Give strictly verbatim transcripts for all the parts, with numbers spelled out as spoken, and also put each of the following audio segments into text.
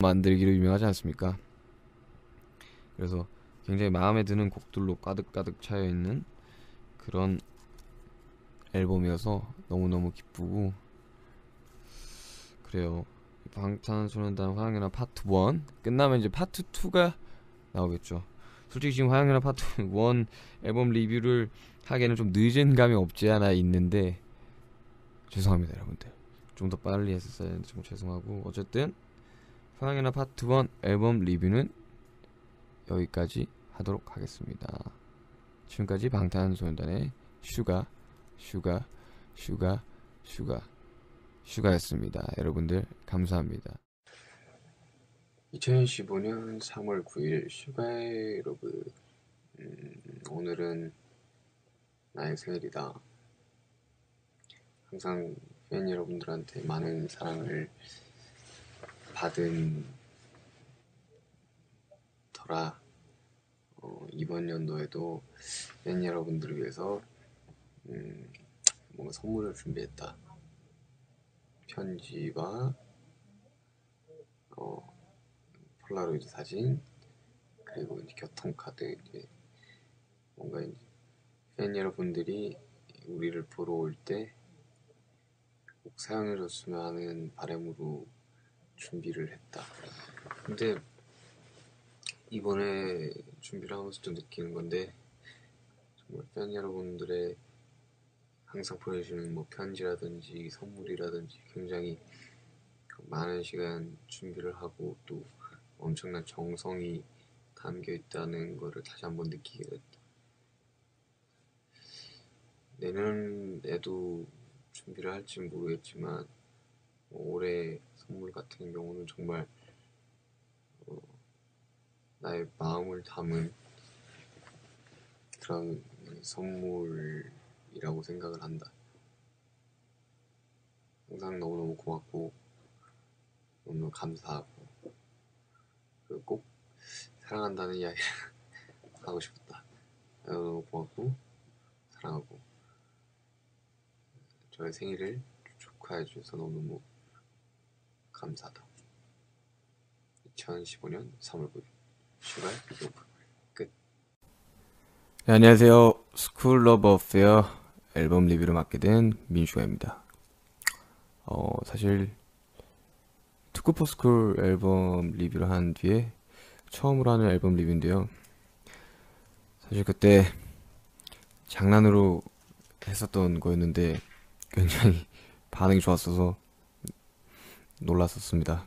만들기로 유명하지 않습니까? 그래서 굉장히 마음에 드는 곡들로 가득가득 차여있는 그런 앨범이어서 너무너무 기쁘고 그래요. 방탄소년단 화양연화 파트 일 끝나면 이제 파트 이가 나오겠죠. 솔직히 지금 화양연화 파트 일 앨범 리뷰를 하기에는 좀 늦은 감이 없지 않아 있는데 죄송합니다 여러분들. 좀 더 빨리 했었어야 했는데 정말 죄송하고, 어쨌든 화양연화 파트 일 앨범 리뷰는 여기까지 하도록 하겠습니다. 지금까지 방탄소년단의 슈가 슈가 슈가 슈가 슈가였습니다. 여러분들 감사합니다. 이천십오 년 삼월 구 일 슈가의 로그. 음, 오늘은 나의 생일이다. 항상 팬 여러분들한테 많은 사랑을 받은 터라 어, 이번 연도에도 팬 여러분들을 위해서 음, 뭔가 선물을 준비했다. 편지와 어, 폴라로이드 사진, 그리고 이제 교통카드. 이제 뭔가 이제 팬 여러분들이 우리를 보러 올 때 꼭 사용해줬으면 하는 바람으로 준비를 했다. 근데 이번에 준비를 하면서 좀 느끼는 건데, 정말 팬 여러분들의 항상 보내주시는 뭐 편지라든지 선물이라든지 굉장히 많은 시간 준비를 하고 또 엄청난 정성이 담겨있다는 거를 다시 한번 느끼게 됐다. 내년에도 준비를 할지 모르겠지만 뭐 올해 선물 같은 경우는 정말 어, 나의 마음을 담은 그런 선물이라고 생각을 한다. 항상 너무너무 고맙고 너무너무 감사하고 꼭 사랑한다는 이야기를 하고 싶었다. 너무너무 고맙고 사랑하고 저의 생일을 축하해 주셔서 너무너무 감사하다. 이천십오 년 삼월 구 일 슈가의 비디오 끝. 네, 안녕하세요. School of Affair 앨범 리뷰를 맡게 된 민슈가입니다. 어, 사실 투 cool 포 skool 앨범 리뷰를 한 뒤에 처음으로 하는 앨범 리뷰인데요. 사실 그때 장난으로 했었던 거였는데 굉장히 반응이 좋았어서 놀랐었습니다.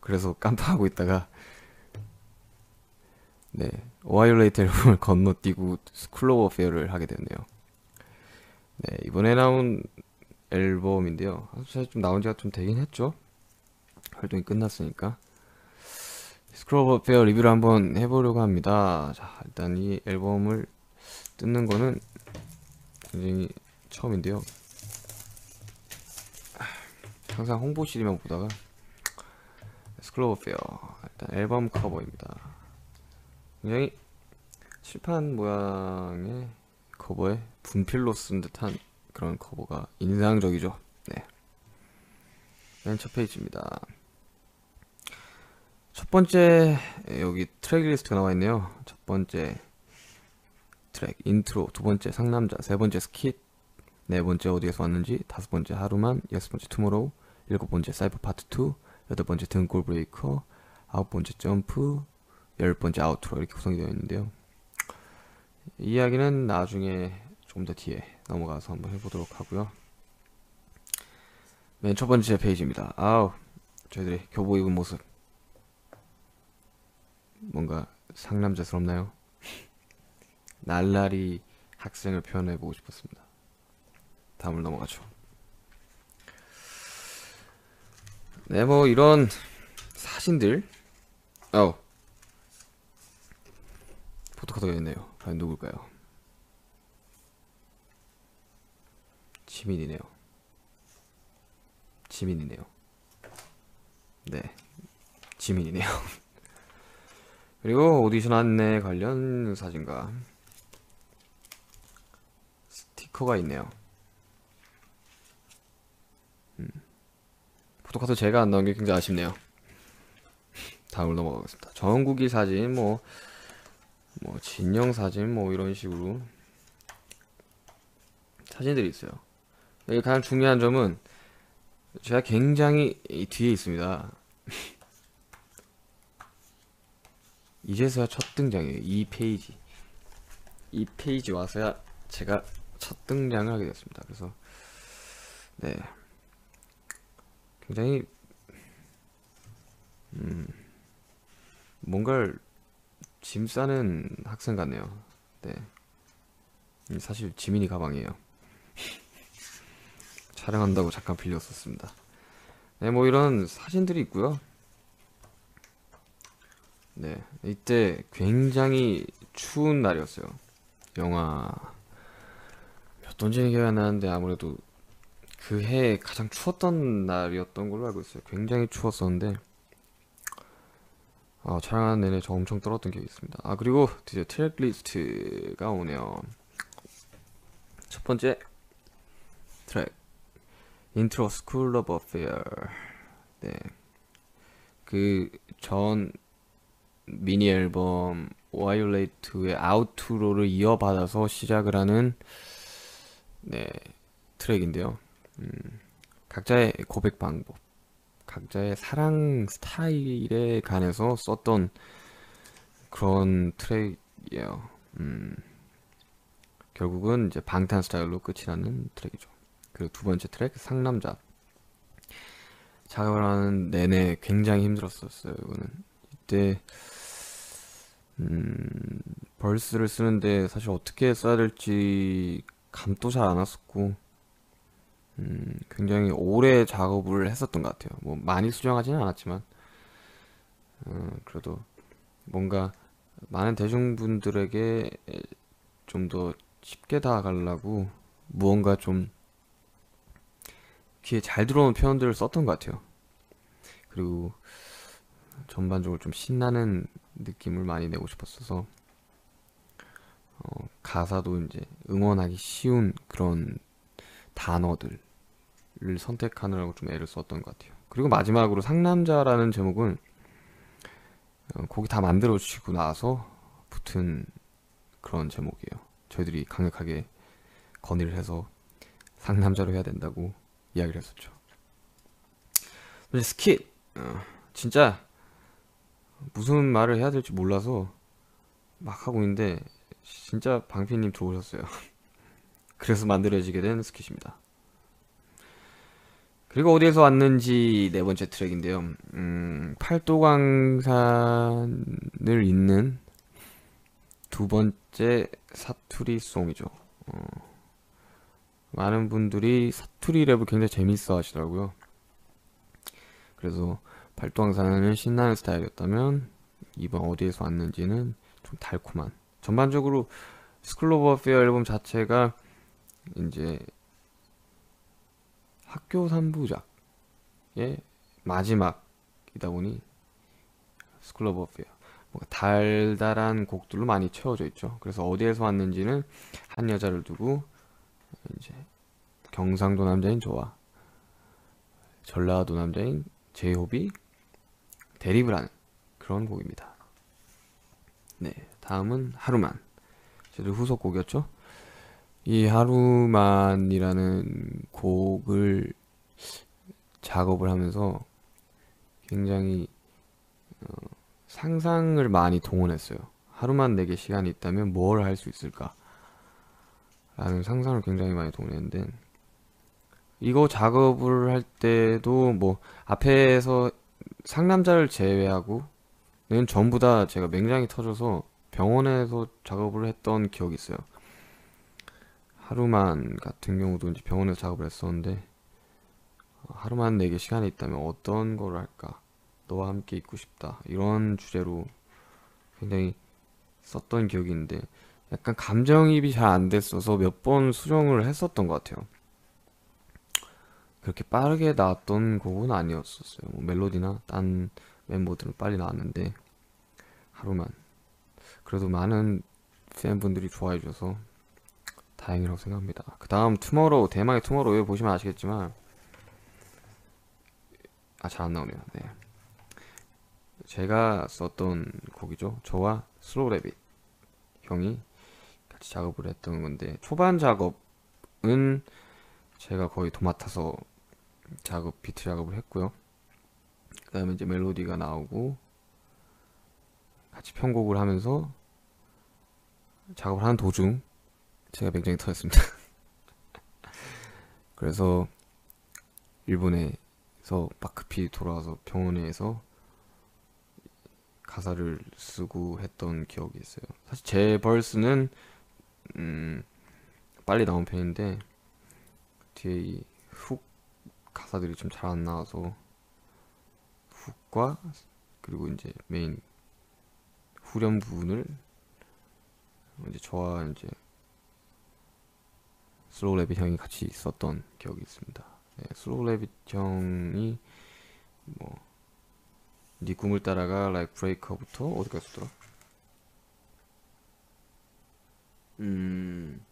그래서 깜빡하고 있다가 네, Violate 앨범을 건너뛰고 School of Affair를 하게 됐네요. 네, 이번에 나온 앨범인데요. 사실 좀 나온 지가 좀 되긴 했죠. 활동이 끝났으니까. School of Affair 리뷰를 한번 해보려고 합니다. 자, 일단 이 앨범을 뜯는 거는 굉장히 처음인데요. 항상 홍보 시리만 보다가 School of Affair. 일단 앨범 커버입니다. 굉장히 칠판 모양의 커버에 분필로 쓴 듯한 그런 커버가 인상적이죠. 네, 맨 첫 페이지입니다. 첫 번째 여기 트랙 리스트가 나와 있네요. 첫 번째 트랙 인트로, 두 번째 상남자, 세 번째 스킷, 네 번째 어디에서 왔는지, 다섯 번째 하루만, 여섯 번째 투모로우, 일곱 번째 사이퍼 파트 투, 여덟 번째 등골 브레이커, 아홉 번째 점프, 열 번째 아웃트로 이렇게 구성이 되어 있는데요. 이 이야기는 나중에 조금 더 뒤에 넘어가서 한번 해보도록 하고요. 맨 첫 번째 페이지입니다. 아우, 저희들이 교복 입은 모습 뭔가 상남자스럽나요? 날라리 학생을 표현해보고 싶었습니다. 다음을 넘어가죠. 네, 뭐 이런 사진들. 아우, 포토카드가 있네요. 과연 누굴까요? 지민이네요. 지민이네요. 네, 지민이네요. 그리고 오디션 안내 관련 사진과 스티커가 있네요. 음. 포토카드 제가 안 나온 게 굉장히 아쉽네요. 다음으로 넘어가겠습니다. 정국이 사진, 뭐, 뭐 진영 사진, 뭐 이런 식으로 사진들이 있어요. 여기 가장 중요한 점은 제가 굉장히 이 뒤에 있습니다. 이제서야 첫 등장이에요. 이 페이지, 이 페이지 와서야 제가 첫 등장을 하게 됐습니다. 그래서 네, 굉장히 음 뭔가를 짐 싸는 학생 같네요. 네, 사실 지민이 가방이에요. 촬영한다고 잠깐 빌렸었습니다. 네, 뭐 이런 사진들이 있고요. 네, 이때 굉장히 추운 날이었어요. 영하 몇 도인지는 기억이 안 나는데 아무래도 그 해에 가장 추웠던 날이었던 걸로 알고 있어요. 굉장히 추웠었는데 어, 촬영하는 내내 저 엄청 떨었던 기억이 있습니다. 아, 그리고 드디어 트랙리스트가 오네요. 첫 번째 트랙 인트로 School of Affair. 네, 그 전 미니 앨범 Violate의 아우트로를 이어받아서 시작을 하는 네 트랙인데요. 음, 각자의 고백 방법, 각자의 사랑 스타일에 관해서 썼던 그런 트랙이에요. 음, 결국은 이제 방탄 스타일로 끝이 나는 트랙이죠. 그리고 두 번째 트랙 상남자. 작업하는 내내 굉장히 힘들었었어요. 이거는 이때 음, 벌스를 쓰는데 사실 어떻게 써야 될지 감도 잘 안 왔었고 음, 굉장히 오래 작업을 했었던 것 같아요. 뭐 많이 수정하지는 않았지만 어, 그래도 뭔가 많은 대중분들에게 좀 더 쉽게 다가가려고 무언가 좀 귀에 잘 들어오는 표현들을 썼던 것 같아요. 그리고 전반적으로 좀 신나는 느낌을 많이 내고 싶었어서 어, 가사도 이제 응원하기 쉬운 그런 단어들을 선택하느라고 좀 애를 썼던 것 같아요. 그리고 마지막으로 상남자라는 제목은 어, 곡이 다 만들어지고 나서 붙은 그런 제목이에요. 저희들이 강력하게 건의를 해서 상남자로 해야 된다고 이야기를 했었죠. 스킷! 어, 진짜 무슨 말을 해야 될지 몰라서 막 하고 있는데 진짜 방피님 좋으셨어요. 그래서 만들어지게 된 스킷입니다. 그리고 어디에서 왔는지 네 번째 트랙인데요. 음, 팔도강산을 잇는 두 번째 사투리송이죠. 어, 많은 분들이 사투리 랩을 굉장히 재밌어 하시더라고요. 그래서 팔도강산은 신나는 스타일이었다면 이번 어디에서 왔는지는 좀 달콤한, 전반적으로 스쿨 오브 어페어 앨범 자체가 이제 학교 삼부작의 마지막이다 보니 스쿨 오브 어페어 뭔가 달달한 곡들로 많이 채워져 있죠. 그래서 어디에서 왔는지는 한 여자를 두고 이제 경상도 남자인 저와 전라도 남자인 제이홉이 대립을 하는 그런 곡입니다. 네, 다음은 하루만. 제대로 후속곡이었죠. 이 하루만이라는 곡을 작업을 하면서 굉장히 어, 상상을 많이 동원했어요. 하루만 내게 시간이 있다면 뭘 할 수 있을까 라는 상상을 굉장히 많이 동원했는데, 이거 작업을 할 때도 뭐 앞에서 상남자를 제외하고는 전부 다 제가 맹장이 터져서 병원에서 작업을 했던 기억이 있어요. 하루만 같은 경우도 이제 병원에서 작업을 했었는데, 하루만 내게 시간이 있다면 어떤 걸 할까, 너와 함께 있고 싶다, 이런 주제로 굉장히 썼던 기억이 있는데 약간 감정입이 잘 안 됐어서 몇 번 수정을 했었던 것 같아요. 그렇게 빠르게 나왔던 곡은 아니었었어요. 뭐 멜로디나 딴 멤버들은 빨리 나왔는데 하루만, 그래도 많은 팬분들이 좋아해 주셔서 다행이라고 생각합니다. 그 다음 투모로우, 대망의 투모로우. 보시면 아시겠지만 아 잘 안 나오네요. 네, 제가 썼던 곡이죠. 저와 슬로우 래빗 형이 같이 작업을 했던 건데, 초반 작업은 제가 거의 도맡아서 작업, 비트 작업을 했고요. 그 다음에 이제 멜로디가 나오고 같이 편곡을 하면서 작업을 하는 도중 제가 굉장히 터졌습니다. 그래서 일본에서 막 급히 돌아와서 병원에서 가사를 쓰고 했던 기억이 있어요. 사실 제 벌스는 음, 빨리 나온 편인데 뒤에 이 훅 가사들이 좀 잘 안 나와서 훅과 그리고 이제 메인 후렴 부분을 이제 저와 이제 슬로우 래빗 형이 같이 썼던 기억이 있습니다. 네, 슬로우 래빗 형이 뭐 네 꿈을 따라가, 라이프 브레이커부터 어디까지 썼더라? 음...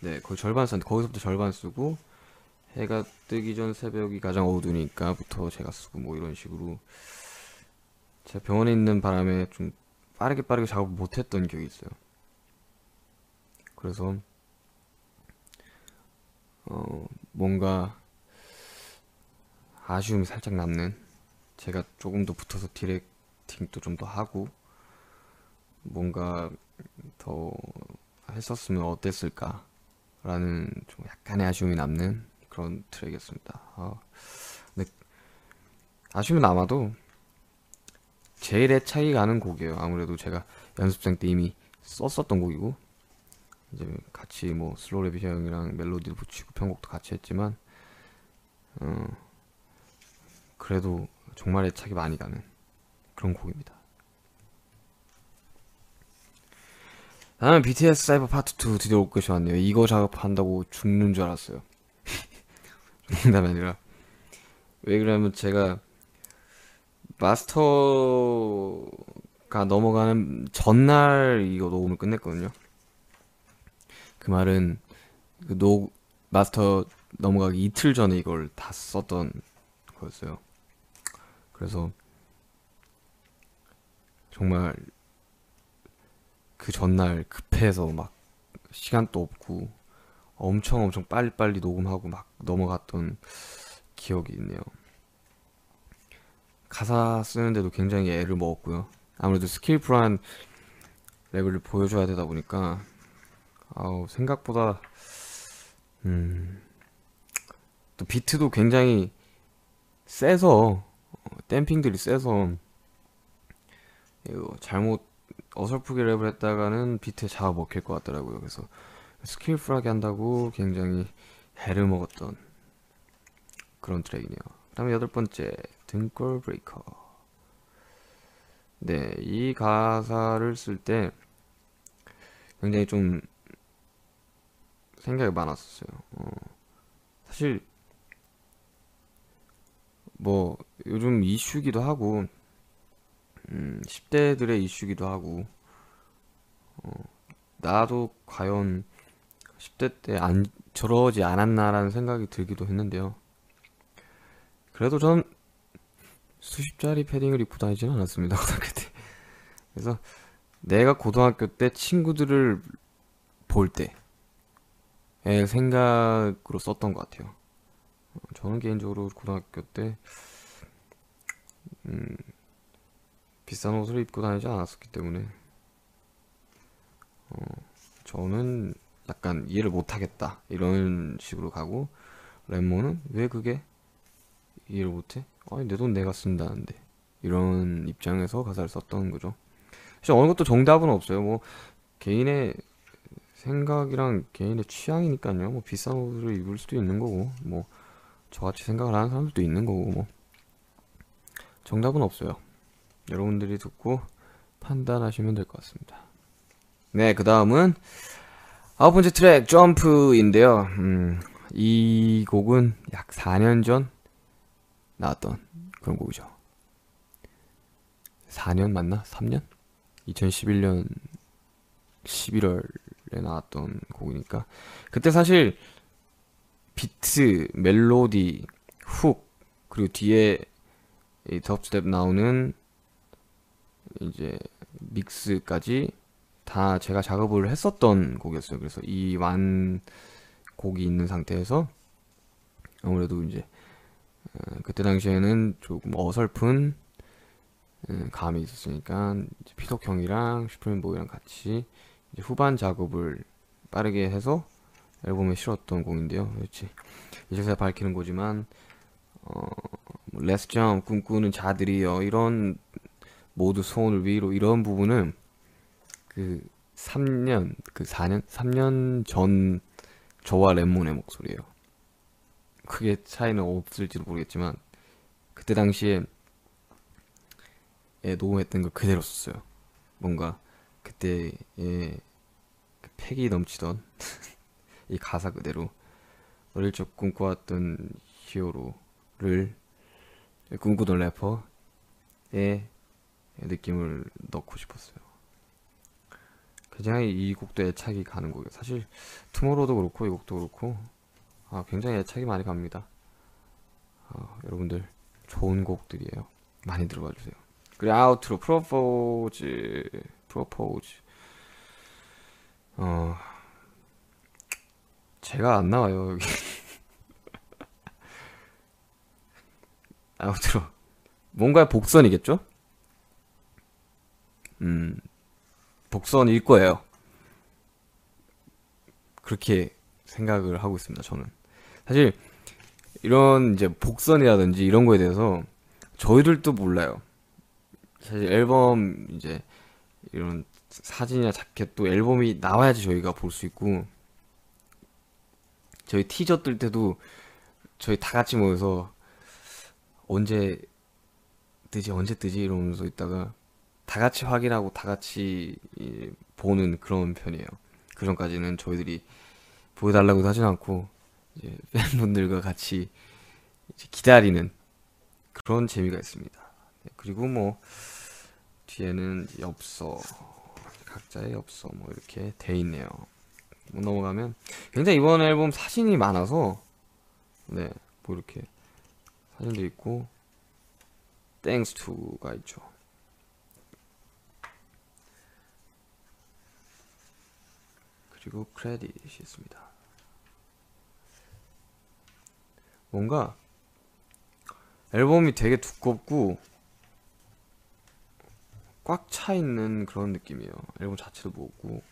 네, 거의 절반 썼는데 거기서부터 절반 쓰고 해가 뜨기 전 새벽이 가장 어두우니까 부터 제가 쓰고 뭐 이런 식으로 제가 병원에 있는 바람에 좀 빠르게 빠르게 작업을 못했던 기억이 있어요. 그래서 어... 뭔가 아쉬움이 살짝 남는, 제가 조금 더 붙어서 디렉팅도 좀 더 하고 뭔가 더 했었으면 어땠을까 라는 좀 약간의 아쉬움이 남는 그런 트랙이었습니다. 아, 근데 아쉬움이 남아도 제일 애착이 가는 곡이에요. 아무래도 제가 연습생 때 이미 썼었던 곡이고 이제 같이 뭐 슬로우 래빗 형이랑 멜로디도 붙이고 편곡도 같이 했지만 어, 그래도 정말 애착이 많이 가는 그런 곡입니다. 다음은 비티에스 사이버 파트 투 드디어 올 것이 왔네요. 이거 작업한다고 죽는 줄 알았어요. 농담이 아니라. 왜 그러냐면 제가 마스터가 넘어가는 전날 이거 녹음을 끝냈거든요. 그 말은 그 노, 마스터 넘어가기 이틀 전에 이걸 다 썼던 거였어요. 그래서 정말 그 전날 급해서 막 시간도 없고 엄청 엄청 빨리빨리 녹음하고 막 넘어갔던 기억이 있네요. 가사 쓰는데도 굉장히 애를 먹었고요. 아무래도 스킬풀한 랩을 보여줘야 되다 보니까 아우 생각보다 음 또 비트도 굉장히 세서 댐핑들이 세서 잘못 어설프게 랩을 했다가는 비트에 잡아 먹힐 것 같더라고요. 그래서 스킬풀하게 한다고 굉장히 애를 먹었던 그런 트랙이네요. 그 다음에 여덟 번째 등골 브레이커. 네, 이 가사를 쓸 때 굉장히 좀 생각이 많았었어요. 어, 사실 뭐 요즘 이슈기도 하고 음, 십 대들의 이슈기도 하고 어, 나도 과연 십 대 때 안, 저러지 않았나라는 생각이 들기도 했는데요. 그래도 전 수십짜리 패딩을 입고 다니지는 않았습니다. 고등학교 때. 그래서 내가 고등학교 때 친구들을 볼 때의 생각으로 썼던 것 같아요. 저는 개인적으로 고등학교 때 음, 비싼 옷을 입고 다니지 않았었기 때문에 어, 저는 약간 이해를 못하겠다 이런 식으로 가고, 랩몬은 왜 그게 이해를 못해? 아니 내 돈 내가 쓴다는데 이런 입장에서 가사를 썼던 거죠. 사실 어느 것도 정답은 없어요. 뭐 개인의 생각이랑 개인의 취향이니까요. 뭐 비싼 옷을 입을 수도 있는 거고 뭐 저같이 생각을 하는 사람들도 있는 거고 뭐 정답은 없어요. 여러분들이 듣고 판단하시면 될 것 같습니다. 네, 그 다음은 아홉 번째 트랙 점프인데요. 음, 이 곡은 약 사 년 전 나왔던 그런 곡이죠. 사 년 맞나? 삼 년? 이천십일 년 십일월에 나왔던 곡이니까 그때 사실 비트, 멜로디, 훅 그리고 뒤에 이 덥스텝 나오는 이제 믹스까지 다 제가 작업을 했었던 곡이었어요. 그래서 이 완 곡이 있는 상태에서 아무래도 이제 그때 당시에는 조금 어설픈 감이 있었으니까 피독 형이랑 슈프림보이랑 같이 이제 후반 작업을 빠르게 해서 앨범에 실었던 곡인데요. 그렇지. 이제서야 밝히는 거지만 어, 뭐 Let's Jump, 꿈꾸는 자들이여, 이런 모두 소원을 위로, 이런 부분은 그 삼 년, 그 사 년, 삼 년 전 저와 랩몬의 목소리예요. 크게 차이는 없을지도 모르겠지만 그때 당시에 녹음했던 걸 그대로 썼어요. 뭔가 그때의 그 패기 넘치던 이 가사 그대로 어릴 적 꿈꿔왔던 히어로를 꿈꾸던 래퍼의 느낌을 넣고 싶었어요. 굉장히 이 곡도 애착이 가는 곡이에요. 사실 투모로우도 그렇고 이 곡도 그렇고 아, 굉장히 애착이 많이 갑니다. 아, 여러분들 좋은 곡들이에요. 많이 들어봐 주세요. 그리고 아우트로 프로포즈 프로포즈 어... 제가 안 나와요 여기. 아무튼 뭔가의 복선이겠죠? 음, 복선일 거예요. 그렇게 생각을 하고 있습니다. 저는 사실 이런 이제 복선이라든지 이런 거에 대해서 저희들도 몰라요. 사실 앨범 이제 이런 사진이나 자켓 또 앨범이 나와야지 저희가 볼 수 있고. 저희 티저 뜰 때도 저희 다 같이 모여서 언제 뜨지 언제 뜨지 이러면서 있다가 다 같이 확인하고 다 같이 보는 그런 편이에요. 그 전까지는 저희들이 보여달라고도 하진 않고 이제 팬분들과 같이 이제 기다리는 그런 재미가 있습니다. 그리고 뭐 뒤에는 엽서, 각자의 엽서 뭐 이렇게 돼 있네요. 뭐 넘어가면 굉장히 이번 앨범 사진이 많아서 네, 뭐 이렇게 사진도 있고 Thanks to가 있죠. 그리고 크레딧이 있습니다. 뭔가 앨범이 되게 두껍고 꽉 차 있는 그런 느낌이에요. 앨범 자체도 보고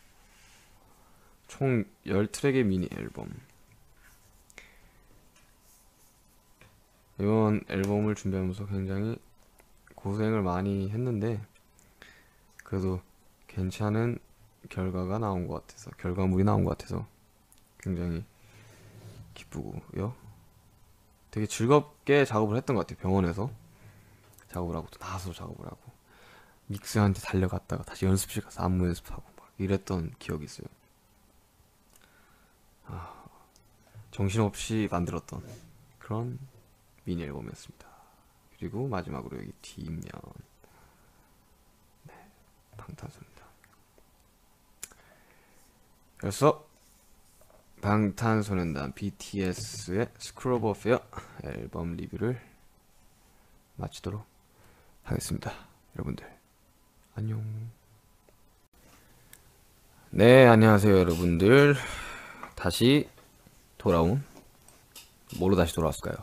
총 십 트랙의 미니 앨범. 이번 앨범을 준비하면서 굉장히 고생을 많이 했는데 그래도 괜찮은 결과가 나온 것 같아서, 결과물이 나온 것 같아서 굉장히 기쁘고요. 되게 즐겁게 작업을 했던 것 같아요. 병원에서 작업을 하고 또 나와서 작업을 하고 믹스한테 달려갔다가 다시 연습실 가서 안무 연습하고 막 이랬던 기억이 있어요. 아, 정신없이 만들었던 그런 미니 앨범이었습니다. 그리고 마지막으로 여기 뒷면 네, 방탄소년단. 그래서 방탄소년단 비티에스의 School of Affair 앨범 리뷰를 마치도록 하겠습니다. 여러분들 안녕. 네, 안녕하세요 여러분들. 다시 돌아온, 뭐로 다시 돌아왔을까요?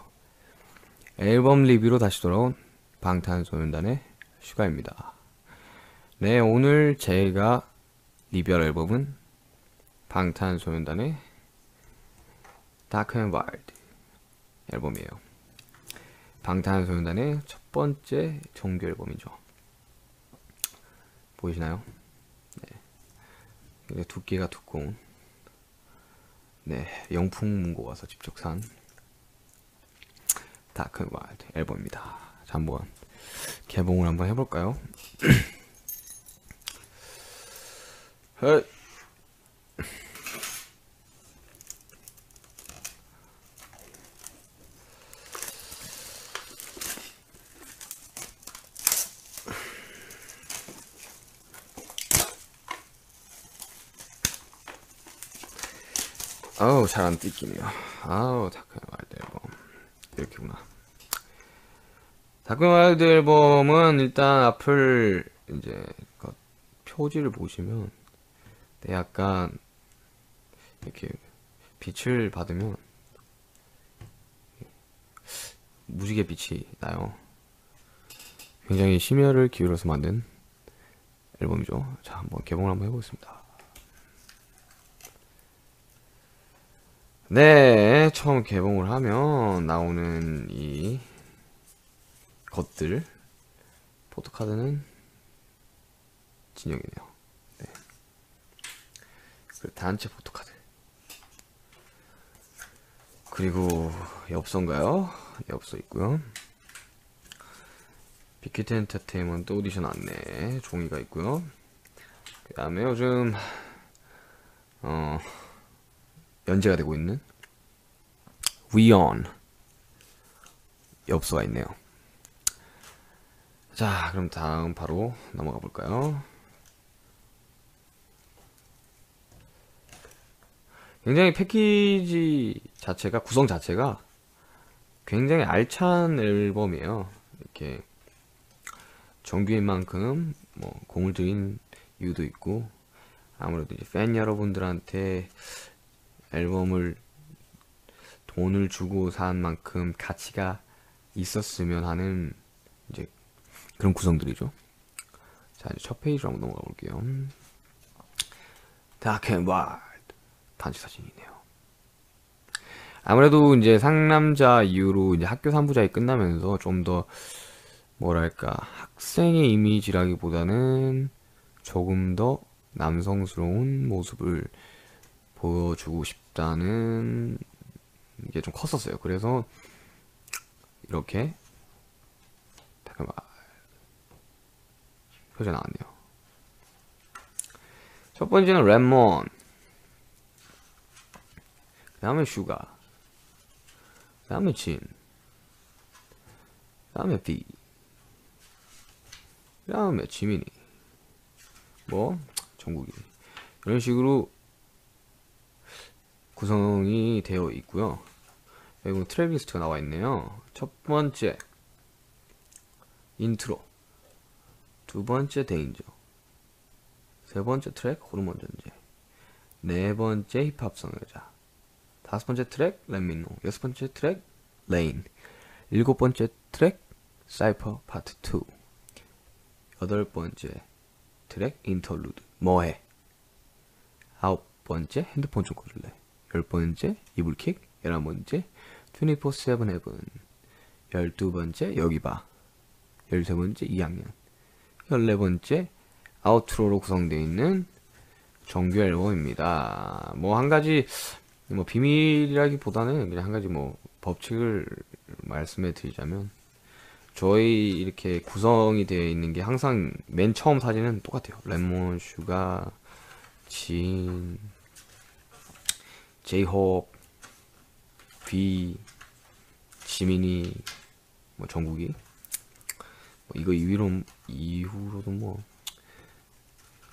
앨범 리뷰로 다시 돌아온 방탄소년단의 슈가입니다. 네, 오늘 제가 리뷰할 앨범은 방탄소년단의 Dark and Wild 앨범이에요. 방탄소년단의 첫 번째 정규 앨범이죠. 보이시나요? 네. 두께가 두꺼운. 네, 영풍 문고 가서 직접 산 다크 와일드 앨범입니다. 자, 한번 개봉을 한번 해볼까요? 헐. 아우, 잘 안 뜯기네요. 아우, 다크 와일드 앨범 이렇게구나. 다크 와일드 앨범은 일단 앞을 이제 그 표지를 보시면 네, 약간 이렇게 빛을 받으면 무지개 빛이 나요. 굉장히 심혈을 기울여서 만든 앨범이죠. 자, 한번 개봉을 한번 해보겠습니다. 네, 처음 개봉을 하면 나오는 이 것들, 포토카드는 진영이네요. 네. 그리고 단체 포토카드, 그리고 엽서인가요? 엽서 있고요. 빅히트 엔터테인먼트 오디션 안내 종이가 있고요. 그 다음에 요즘 어 연재가 되고 있는 위온 엽서가 있네요. 자, 그럼 다음 바로 넘어가 볼까요? 굉장히 패키지 자체가, 구성 자체가 굉장히 알찬 앨범이에요. 이렇게 정규인 만큼 뭐 공을 들인 이유도 있고, 아무래도 이제 팬 여러분들한테 앨범을 돈을 주고 산 만큼 가치가 있었으면 하는 이제 그런 구성들이죠. 자, 이제 첫 페이지로 한번 넘어가 볼게요. Dark and Wild 단체 사진이네요. 아무래도 이제 상남자 이후로 이제 학교 삼부작이 끝나면서 좀 더 뭐랄까 학생의 이미지라기보다는 조금 더 남성스러운 모습을 보여주고 싶다는 게 좀 컸었어요. 그래서 이렇게 잠깐만 표지 나왔네요. 첫 번째는 레몬, 그 다음에 슈가, 그 다음에 진, 그 다음에 비, 그 다음에 지민이, 뭐 정국이, 이런 식으로 구성이 되어 있고요. 여기 트랙리스트가 나와 있네요. 첫 번째 인트로, 두 번째 데인저, 세 번째 트랙 호르몬 전제, 네 번째 힙합성 여자, 다섯 번째 트랙 Let me know, 여섯 번째 트랙 레인, 일곱 번째 트랙 사이퍼 파트 투, 여덟 번째 트랙 인터루드 뭐해, 아홉 번째 핸드폰 좀 꺼줄래, 열 번째 이불킥, 열한 번째 이십사 세븐 헤븐, 열두 번째 여기 봐, 열세 번째 이 학년, 열네 번째 아우트로로 구성되어 있는 정규 앨범입니다. 뭐 한가지 뭐 비밀이라기보다는 그냥 한가지 뭐 법칙을 말씀해 드리자면, 저희 이렇게 구성이 되어 있는 게 항상 맨 처음 사진은 똑같아요. 레몬, 슈가, 진, 제이홉, 비, 지민이, 뭐 정국이, 뭐 이거 이후로, 이후로도 뭐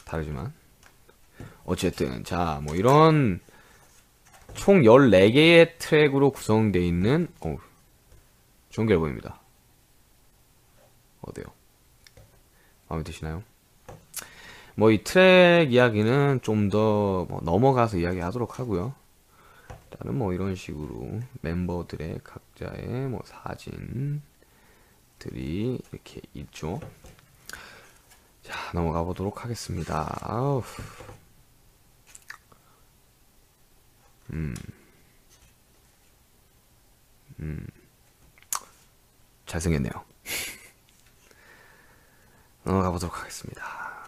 다르지만 어쨌든 자, 뭐 이런 총 열네 개의 트랙으로 구성되어 있는 어, 정규 앨범입니다. 어때요? 마음에 드시나요? 뭐 이 트랙 이야기는 좀 더 뭐 넘어가서 이야기하도록 하고요. 일단은 뭐 이런 식으로 멤버들의 각자의 뭐 사진들이 이렇게 있죠. 자, 넘어가 보도록 하겠습니다. 아우. 음. 음. 잘생겼네요. 넘어가 보도록 하겠습니다.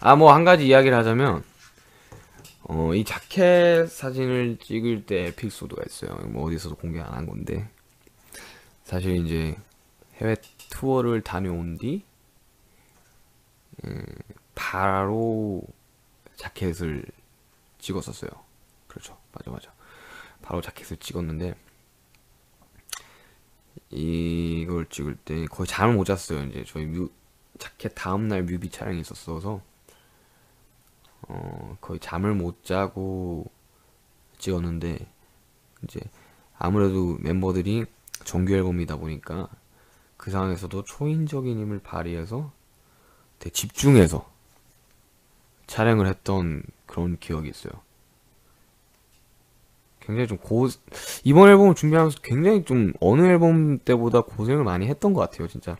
아, 뭐 한 가지 이야기를 하자면, 어, 이 자켓 사진을 찍을 때 에피소드가 있어요. 뭐 어디서도 공개 안 한 건데, 사실 이제 해외 투어를 다녀온 뒤 음, 바로 자켓을 찍었었어요. 그렇죠, 맞아 맞아. 바로 자켓을 찍었는데 이걸 찍을 때 거의 잠을 못 잤어요. 이제 저희 뮤 자켓 다음날 뮤비 촬영이 있었어서 어, 거의 잠을 못 자고 찍었는데, 이제 아무래도 멤버들이 정규 앨범이다 보니까 그 상황에서도 초인적인 힘을 발휘해서 되게 집중해서 촬영을 했던 그런 기억이 있어요. 굉장히 좀 고... 이번 앨범을 준비하면서 굉장히 좀 어느 앨범 때보다 고생을 많이 했던 것 같아요. 진짜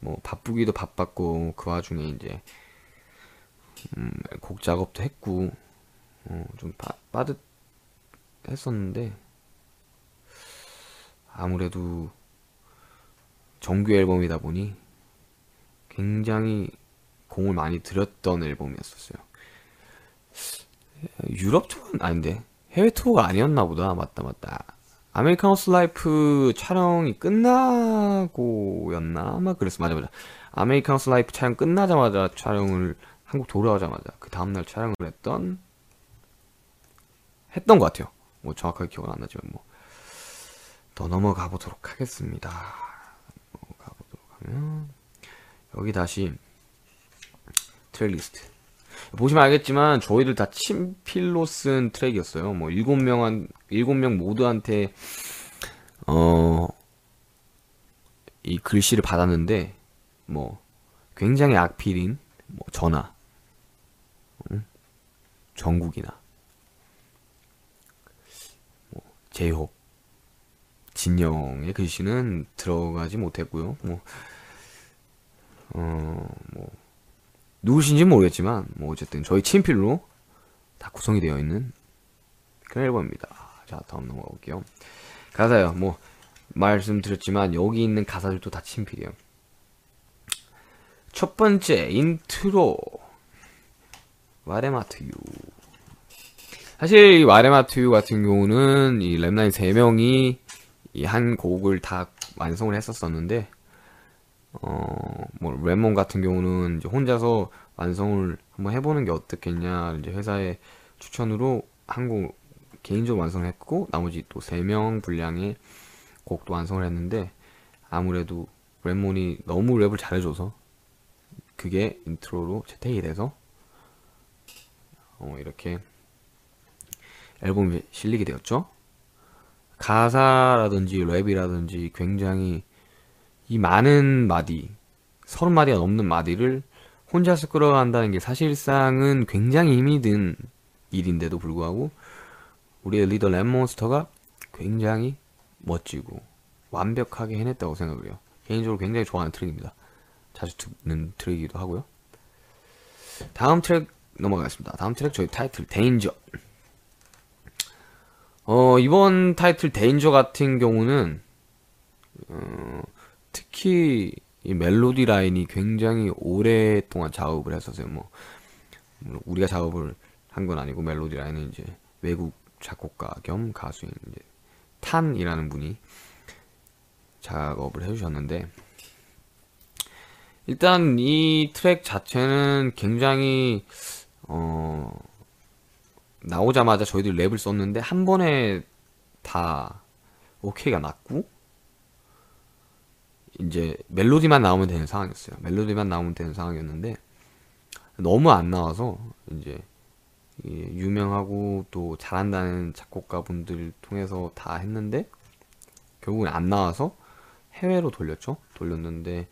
뭐 바쁘기도 바빴고 그 와중에 이제 음, 곡 작업도 했고 어, 좀 빠, 빠듯했었는데 아무래도 정규 앨범이다 보니 굉장히 공을 많이 들였던 앨범이었었어요. 유럽 투어는 아닌데 해외 투어가 아니었나 보다. 맞다 맞다. 아메리칸 허슬 라이프 촬영이 끝나고였나? 아마 그랬어. 맞아 맞아. 아메리칸 허슬 라이프 촬영 끝나자마자 촬영을 한국 돌아오자마자 그 다음날 촬영을 했던 했던 것 같아요. 뭐 정확하게 기억은 안 나지만 뭐 더 넘어가 보도록 하겠습니다. 넘어가 보도록 하면 여기 다시 트랙 리스트 보시면 알겠지만 저희들 다 친필로 쓴 트랙이었어요. 뭐 일곱 명 한 일곱 명 모두한테 어 이 글씨를 받았는데 뭐 굉장히 악필인 뭐 전화, 응? 정국이나 뭐 제이홉, 진영의 글씨는 들어가지 못했고요. 뭐 어 뭐 누구신지는 모르겠지만 뭐 어쨌든 저희 친필로 다 구성이 되어 있는 그런 앨범입니다. 자, 다음 넘어가 볼게요. 가사요. 뭐 말씀드렸지만 여기 있는 가사들도 다 친필이에요. 첫 번째 인트로 와레마트유. 사실 이 와레마트유 같은 경우는 이 랩라인 세 명이 이 한 곡을 다 완성을 했었었는데 어, 뭐, 랩몬 같은 경우는 이제 혼자서 완성을 한번 해보는 게 어떻겠냐, 이제 회사의 추천으로 한 곡 개인적으로 완성을 했고, 나머지 또 세 명 분량의 곡도 완성을 했는데, 아무래도 랩몬이 너무 랩을 잘해줘서, 그게 인트로로 채택이 돼서, 어, 이렇게 앨범에 실리게 되었죠. 가사라든지 랩이라든지 굉장히 이 많은 마디, 서른 마디가 넘는 마디를 혼자서 끌어간다는 게 사실상은 굉장히 힘이 든 일인데도 불구하고 우리의 리더 랩몬스터가 굉장히 멋지고 완벽하게 해냈다고 생각을 해요. 개인적으로 굉장히 좋아하는 트랙입니다. 자주 듣는 트랙이기도 하고요. 다음 트랙 넘어가겠습니다. 다음 트랙 저희 타이틀 Danger. 어, 이번 타이틀 Danger 같은 경우는 어, 특히 이 멜로디 라인이 굉장히 오랫동안 작업을 했었어요. 뭐 우리가 작업을 한 건 아니고 멜로디 라인은 이제 외국 작곡가 겸 가수인 이제 탄이라는 분이 작업을 해주셨는데 일단 이 트랙 자체는 굉장히 어 나오자마자 저희들 랩을 썼는데 한 번에 다 오케이가 났고 이제 멜로디만 나오면 되는 상황이었어요. 멜로디만 나오면 되는 상황이었는데 너무 안 나와서 이제 유명하고 또 잘한다는 작곡가 분들 통해서 다 했는데 결국은 안 나와서 해외로 돌렸죠. 돌렸는데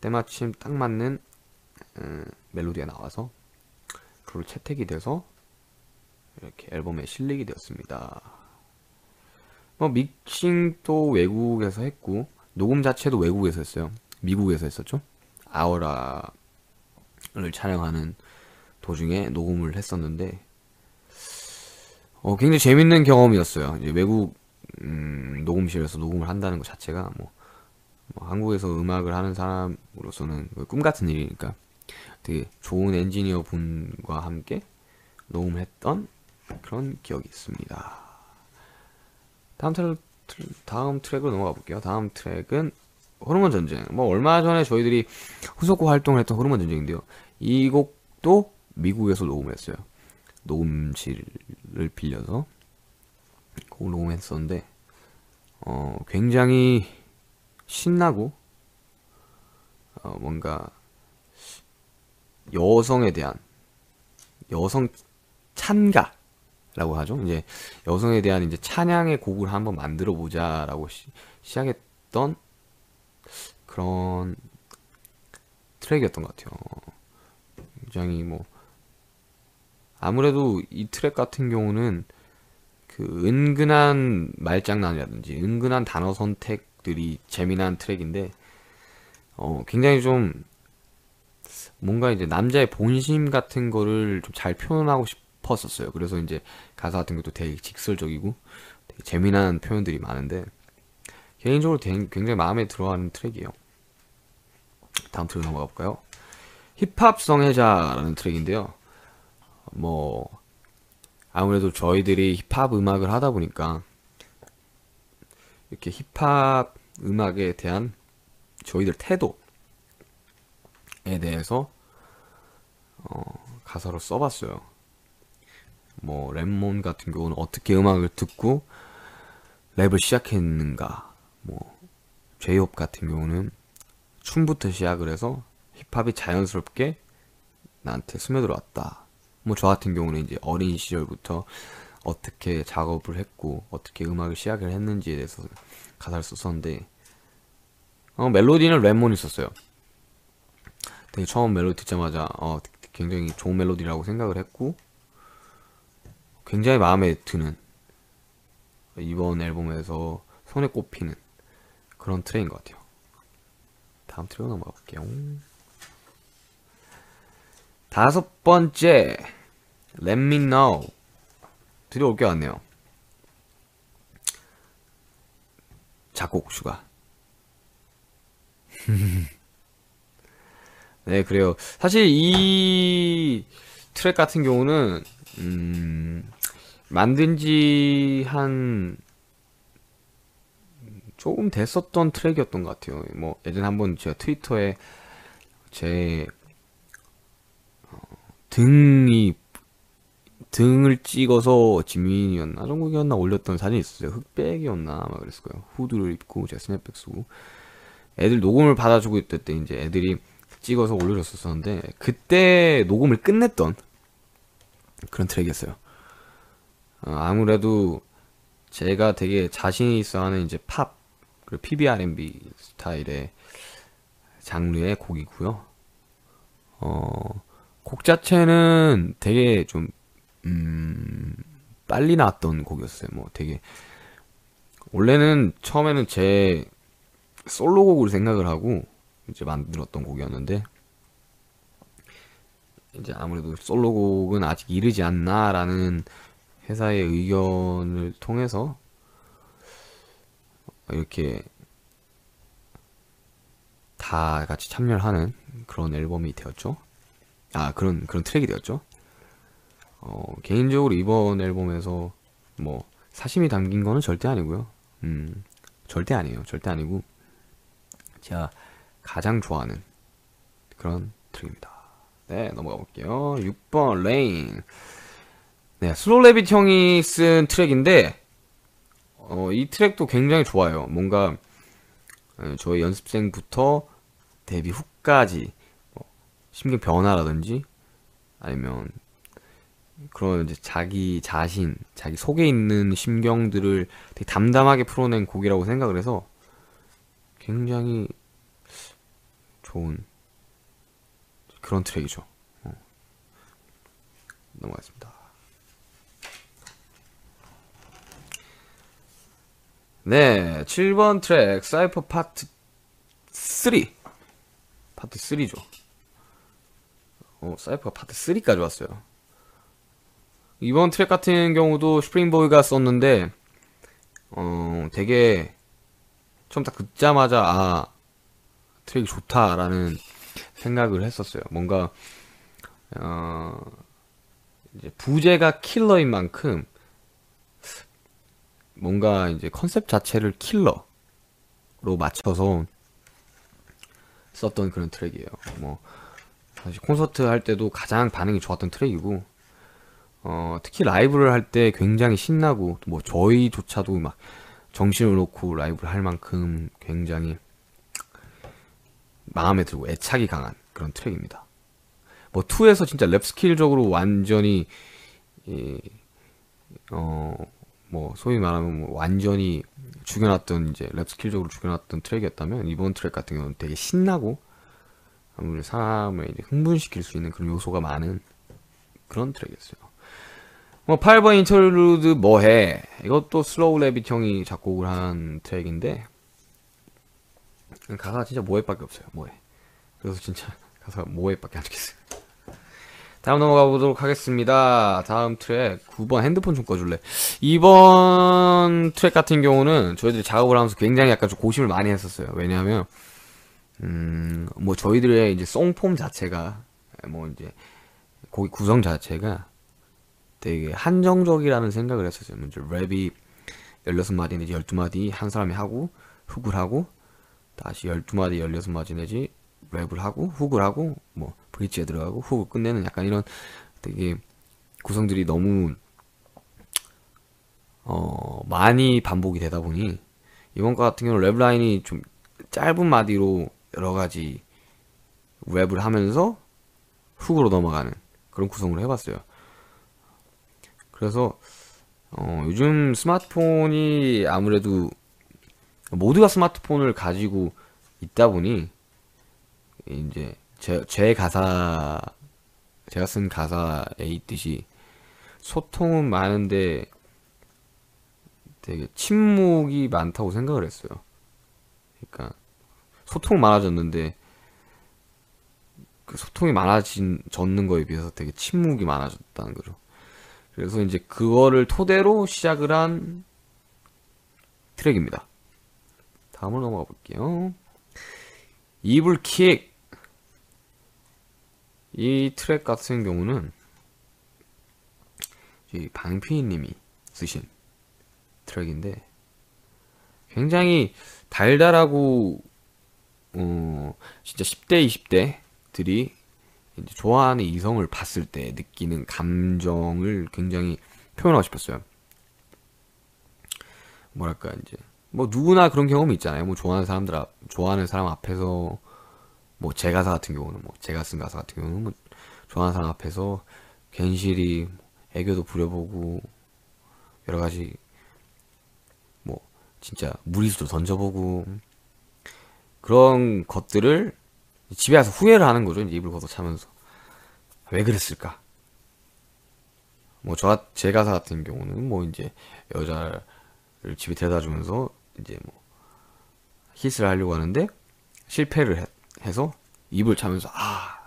때마침 딱 맞는 음, 멜로디가 나와서 그걸로 채택이 돼서 이렇게 앨범에 실리게 되었습니다. 뭐 믹싱도 외국에서 했고 녹음 자체도 외국에서 했어요. 미국에서 했었죠. 아우라를 촬영하는 도중에 녹음을 했었는데 어, 굉장히 재밌는 경험이었어요. 이제 외국 음, 녹음실에서 녹음을 한다는 것 자체가 뭐, 뭐 한국에서 음악을 하는 사람으로서는 꿈같은 일이니까 되게 좋은 엔지니어 분과 함께 녹음을 했던 그런 기억이 있습니다. 다음 트랙 다음 트랙으로 넘어가 볼게요. 다음 트랙은 호르몬 전쟁. 뭐 얼마 전에 저희들이 후속곡 활동을 했던 호르몬 전쟁인데요. 이 곡도 미국에서 녹음을 했어요. 녹음실을 빌려서 곡을 녹음했었는데 어, 굉장히 신나고 어, 뭔가 여성에 대한 여성 찬가 라고 하죠. 이제 여성에 대한 이제 찬양의 곡을 한번 만들어 보자라고 시작했던 그런 트랙이었던 것 같아요. 굉장히 뭐 아무래도 이 트랙 같은 경우는 그 은근한 말장난이라든지 은근한 단어 선택들이 재미난 트랙인데 어 굉장히 좀 뭔가 이제 남자의 본심 같은 거를 좀 잘 표현하고 싶었었어요. 그래서 이제 가사 같은 것도 되게 직설적이고 되게 재미난 표현들이 많은데 개인적으로 굉장히 마음에 들어하는 트랙이에요. 다음 트랙 넘어가 볼까요? 힙합성 해자라는 트랙인데요. 뭐 아무래도 저희들이 힙합 음악을 하다 보니까 이렇게 힙합 음악에 대한 저희들 태도에 대해서 어, 가사로 써봤어요. 뭐 랩몬 같은 경우는 어떻게 음악을 듣고 랩을 시작했는가, 뭐 제이홉 같은 경우는 춤부터 시작을 해서 힙합이 자연스럽게 나한테 스며들어왔다. 뭐 저 같은 경우는 이제 어린 시절부터 어떻게 작업을 했고 어떻게 음악을 시작을 했는지에 대해서 가사를 썼었는데 어, 멜로디는 랩몬이 썼어요. 되게 처음 멜로디 듣자마자 어, 굉장히 좋은 멜로디라고 생각을 했고 굉장히 마음에 드는 이번 앨범에서 손에 꼽히는 그런 트랙인 것 같아요. 다음 트랙으로 넘어가 볼게요. 다섯 번째 Let me know. 드디어 올 게 왔네요. 작곡 추가. 네, 그래요. 사실 이 트랙 같은 경우는 음, 만든지 한 조금 됐었던 트랙이었던 것 같아요. 뭐 예전에 한번 제가 트위터에 제 등이 등을 찍어서 지민이었나 정국이었나 올렸던 사진이 있었어요. 흑백이었나 막 그랬을 거예요. 후드를 입고 제가 스냅백 쓰고 애들 녹음을 받아주고 있을 때 이제 애들이 찍어서 올려줬었는데 그때 녹음을 끝냈던 그런 트랙이었어요. 어, 아무래도 제가 되게 자신이 있어 하는 이제 팝 그리고 피비 알앤비 스타일의 장르의 곡이고요. 어, 곡 자체는 되게 좀 음, 빨리 나왔던 곡이었어요. 뭐 되게 원래는 처음에는 제 솔로곡으로 생각을 하고 이제 만들었던 곡이었는데 이제 아무래도 솔로곡은 아직 이르지 않나 라는 회사의 의견을 통해서 이렇게 다 같이 참여를 하는 그런 앨범이 되었죠. 아 그런 그런 트랙이 되었죠. 어, 개인적으로 이번 앨범에서 뭐 사심이 담긴 거는 절대 아니고요. 음 절대 아니에요. 절대 아니고 제가 가장 좋아하는 그런 트랙입니다. 네, 넘어가 볼게요. 육 번 레인. 네, 슬로우 래빗 형이 쓴 트랙인데 어, 이 트랙도 굉장히 좋아요. 뭔가 저희 연습생부터 데뷔 후까지 뭐, 심경 변화라든지 아니면 그런 이제 자기 자신, 자기 속에 있는 심경들을 되게 담담하게 풀어낸 곡이라고 생각을 해서 굉장히 좋은 그런 트랙이죠. 어. 넘어가겠습니다. 네, 칠 번 트랙 사이퍼 파트 삼. 파트 삼이죠. 어, 사이퍼가 파트 삼까지 왔어요. 이번 트랙 같은 경우도 슈프림보이가 썼는데 어, 되게 처음 딱 듣자마자 아, 트랙이 좋다라는 생각을 했었어요. 뭔가 어, 이제 부제가 킬러인 만큼 뭔가 이제 컨셉 자체를 킬러로 맞춰서 썼던 그런 트랙이에요. 뭐 사실 콘서트 할 때도 가장 반응이 좋았던 트랙이고 어, 특히 라이브를 할 때 굉장히 신나고 뭐 저희조차도 막 정신을 놓고 라이브를 할 만큼 굉장히 마음에 들고 애착이 강한 그런 트랙입니다. 뭐 이에서 진짜 랩 스킬적으로 완전히 이, 어 뭐 소위 말하면 뭐 완전히 죽여놨던 이제 랩 스킬적으로 죽여놨던 트랙이었다면 이번 트랙 같은 경우는 되게 신나고 아무래도 사람을 이제 흥분시킬 수 있는 그런 요소가 많은 그런 트랙이었어요. 뭐 팔 번 인터루드 뭐해, 이것도 슬로우 래빗 형이 작곡을 한 트랙인데 가사가 진짜 뭐해밖에 없어요. 뭐해. 그래서 진짜 가사가 뭐해밖에 안 적혔어요. 다음 넘어가 보도록 하겠습니다. 다음 트랙 구 번 핸드폰 좀 꺼줄래. 이번 트랙 같은 경우는 저희들이 작업을 하면서 굉장히 약간 좀 고심을 많이 했었어요. 왜냐하면 음, 뭐 저희들의 이제 송폼 자체가 뭐 이제 곡 구성 자체가 되게 한정적이라는 생각을 했었어요. 이제 랩이 열여섯 마디 내지 열두 마디 한 사람이 하고 훅을 하고 다시 열두 마디 열여섯 마디 내지 랩을 하고 훅을 하고 뭐 브릿지에 들어가고 훅을 끝내는 약간 이런 되게 구성들이 너무 어 많이 반복이 되다 보니 이번 거 같은 경우는 랩 라인이 좀 짧은 마디로 여러 가지 랩을 하면서 훅으로 넘어가는 그런 구성으로 해봤어요. 그래서 어, 요즘 스마트폰이 아무래도 모두가 스마트폰을 가지고 있다 보니 이제 제, 제 가사 제가 쓴 가사에 있듯이 소통은 많은데 되게 침묵이 많다고 생각을 했어요. 그러니까 소통은 많아졌는데 그 소통이 많아졌는 거에 비해서 되게 침묵이 많아졌다는 거죠. 그래서 이제 그거를 토대로 시작을 한 트랙입니다. 다음으로 넘어가 볼게요. 이불킥. 이 트랙 같은 경우는 방피님이 쓰신 트랙인데 굉장히 달달하고 어, 진짜 십 대 이십 대들이 이제 좋아하는 이성을 봤을 때 느끼는 감정을 굉장히 표현하고 싶었어요. 뭐랄까 이제 뭐 누구나 그런 경험이 있잖아요. 뭐 좋아하는 사람들 앞, 좋아하는 사람 앞에서 뭐 제 가사 같은 경우는 뭐 제가 쓴 가사 같은 경우는 뭐 좋아하는 사람 앞에서 괜시리 애교도 부려보고 여러 가지 뭐 진짜 무리수도 던져보고 그런 것들을 집에 와서 후회를 하는 거죠. 이제 입을 걷어차면서 왜 그랬을까. 뭐 저 제 가사 같은 경우는 뭐 이제 여자를 집에 데려다 주면서 이제 뭐 키스를 하려고 하는데 실패를 해, 해서 입을 차면서 아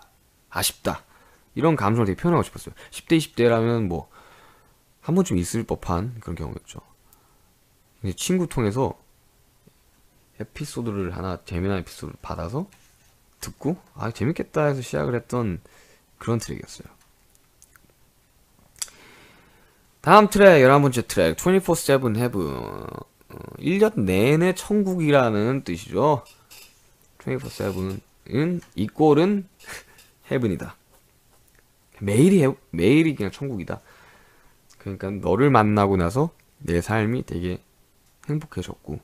아쉽다 이런 감정을 되게 표현하고 싶었어요. 십 대 이십 대라면 뭐 한 번쯤 있을 법한 그런 경우였죠. 근데 친구 통해서 에피소드를 하나 재미난 에피소드를 받아서 듣고 아 재밌겠다 해서 시작을 했던 그런 트랙이었어요. 다음 트랙 열한 번째 트랙 이십사 세븐 헤븐. 일 년 내내 천국이라는 뜻이죠. 이십사 세븐은 이꼴은 헤븐이다. 매일이 해, 매일이 그냥 천국이다. 그러니까 너를 만나고 나서 내 삶이 되게 행복해졌고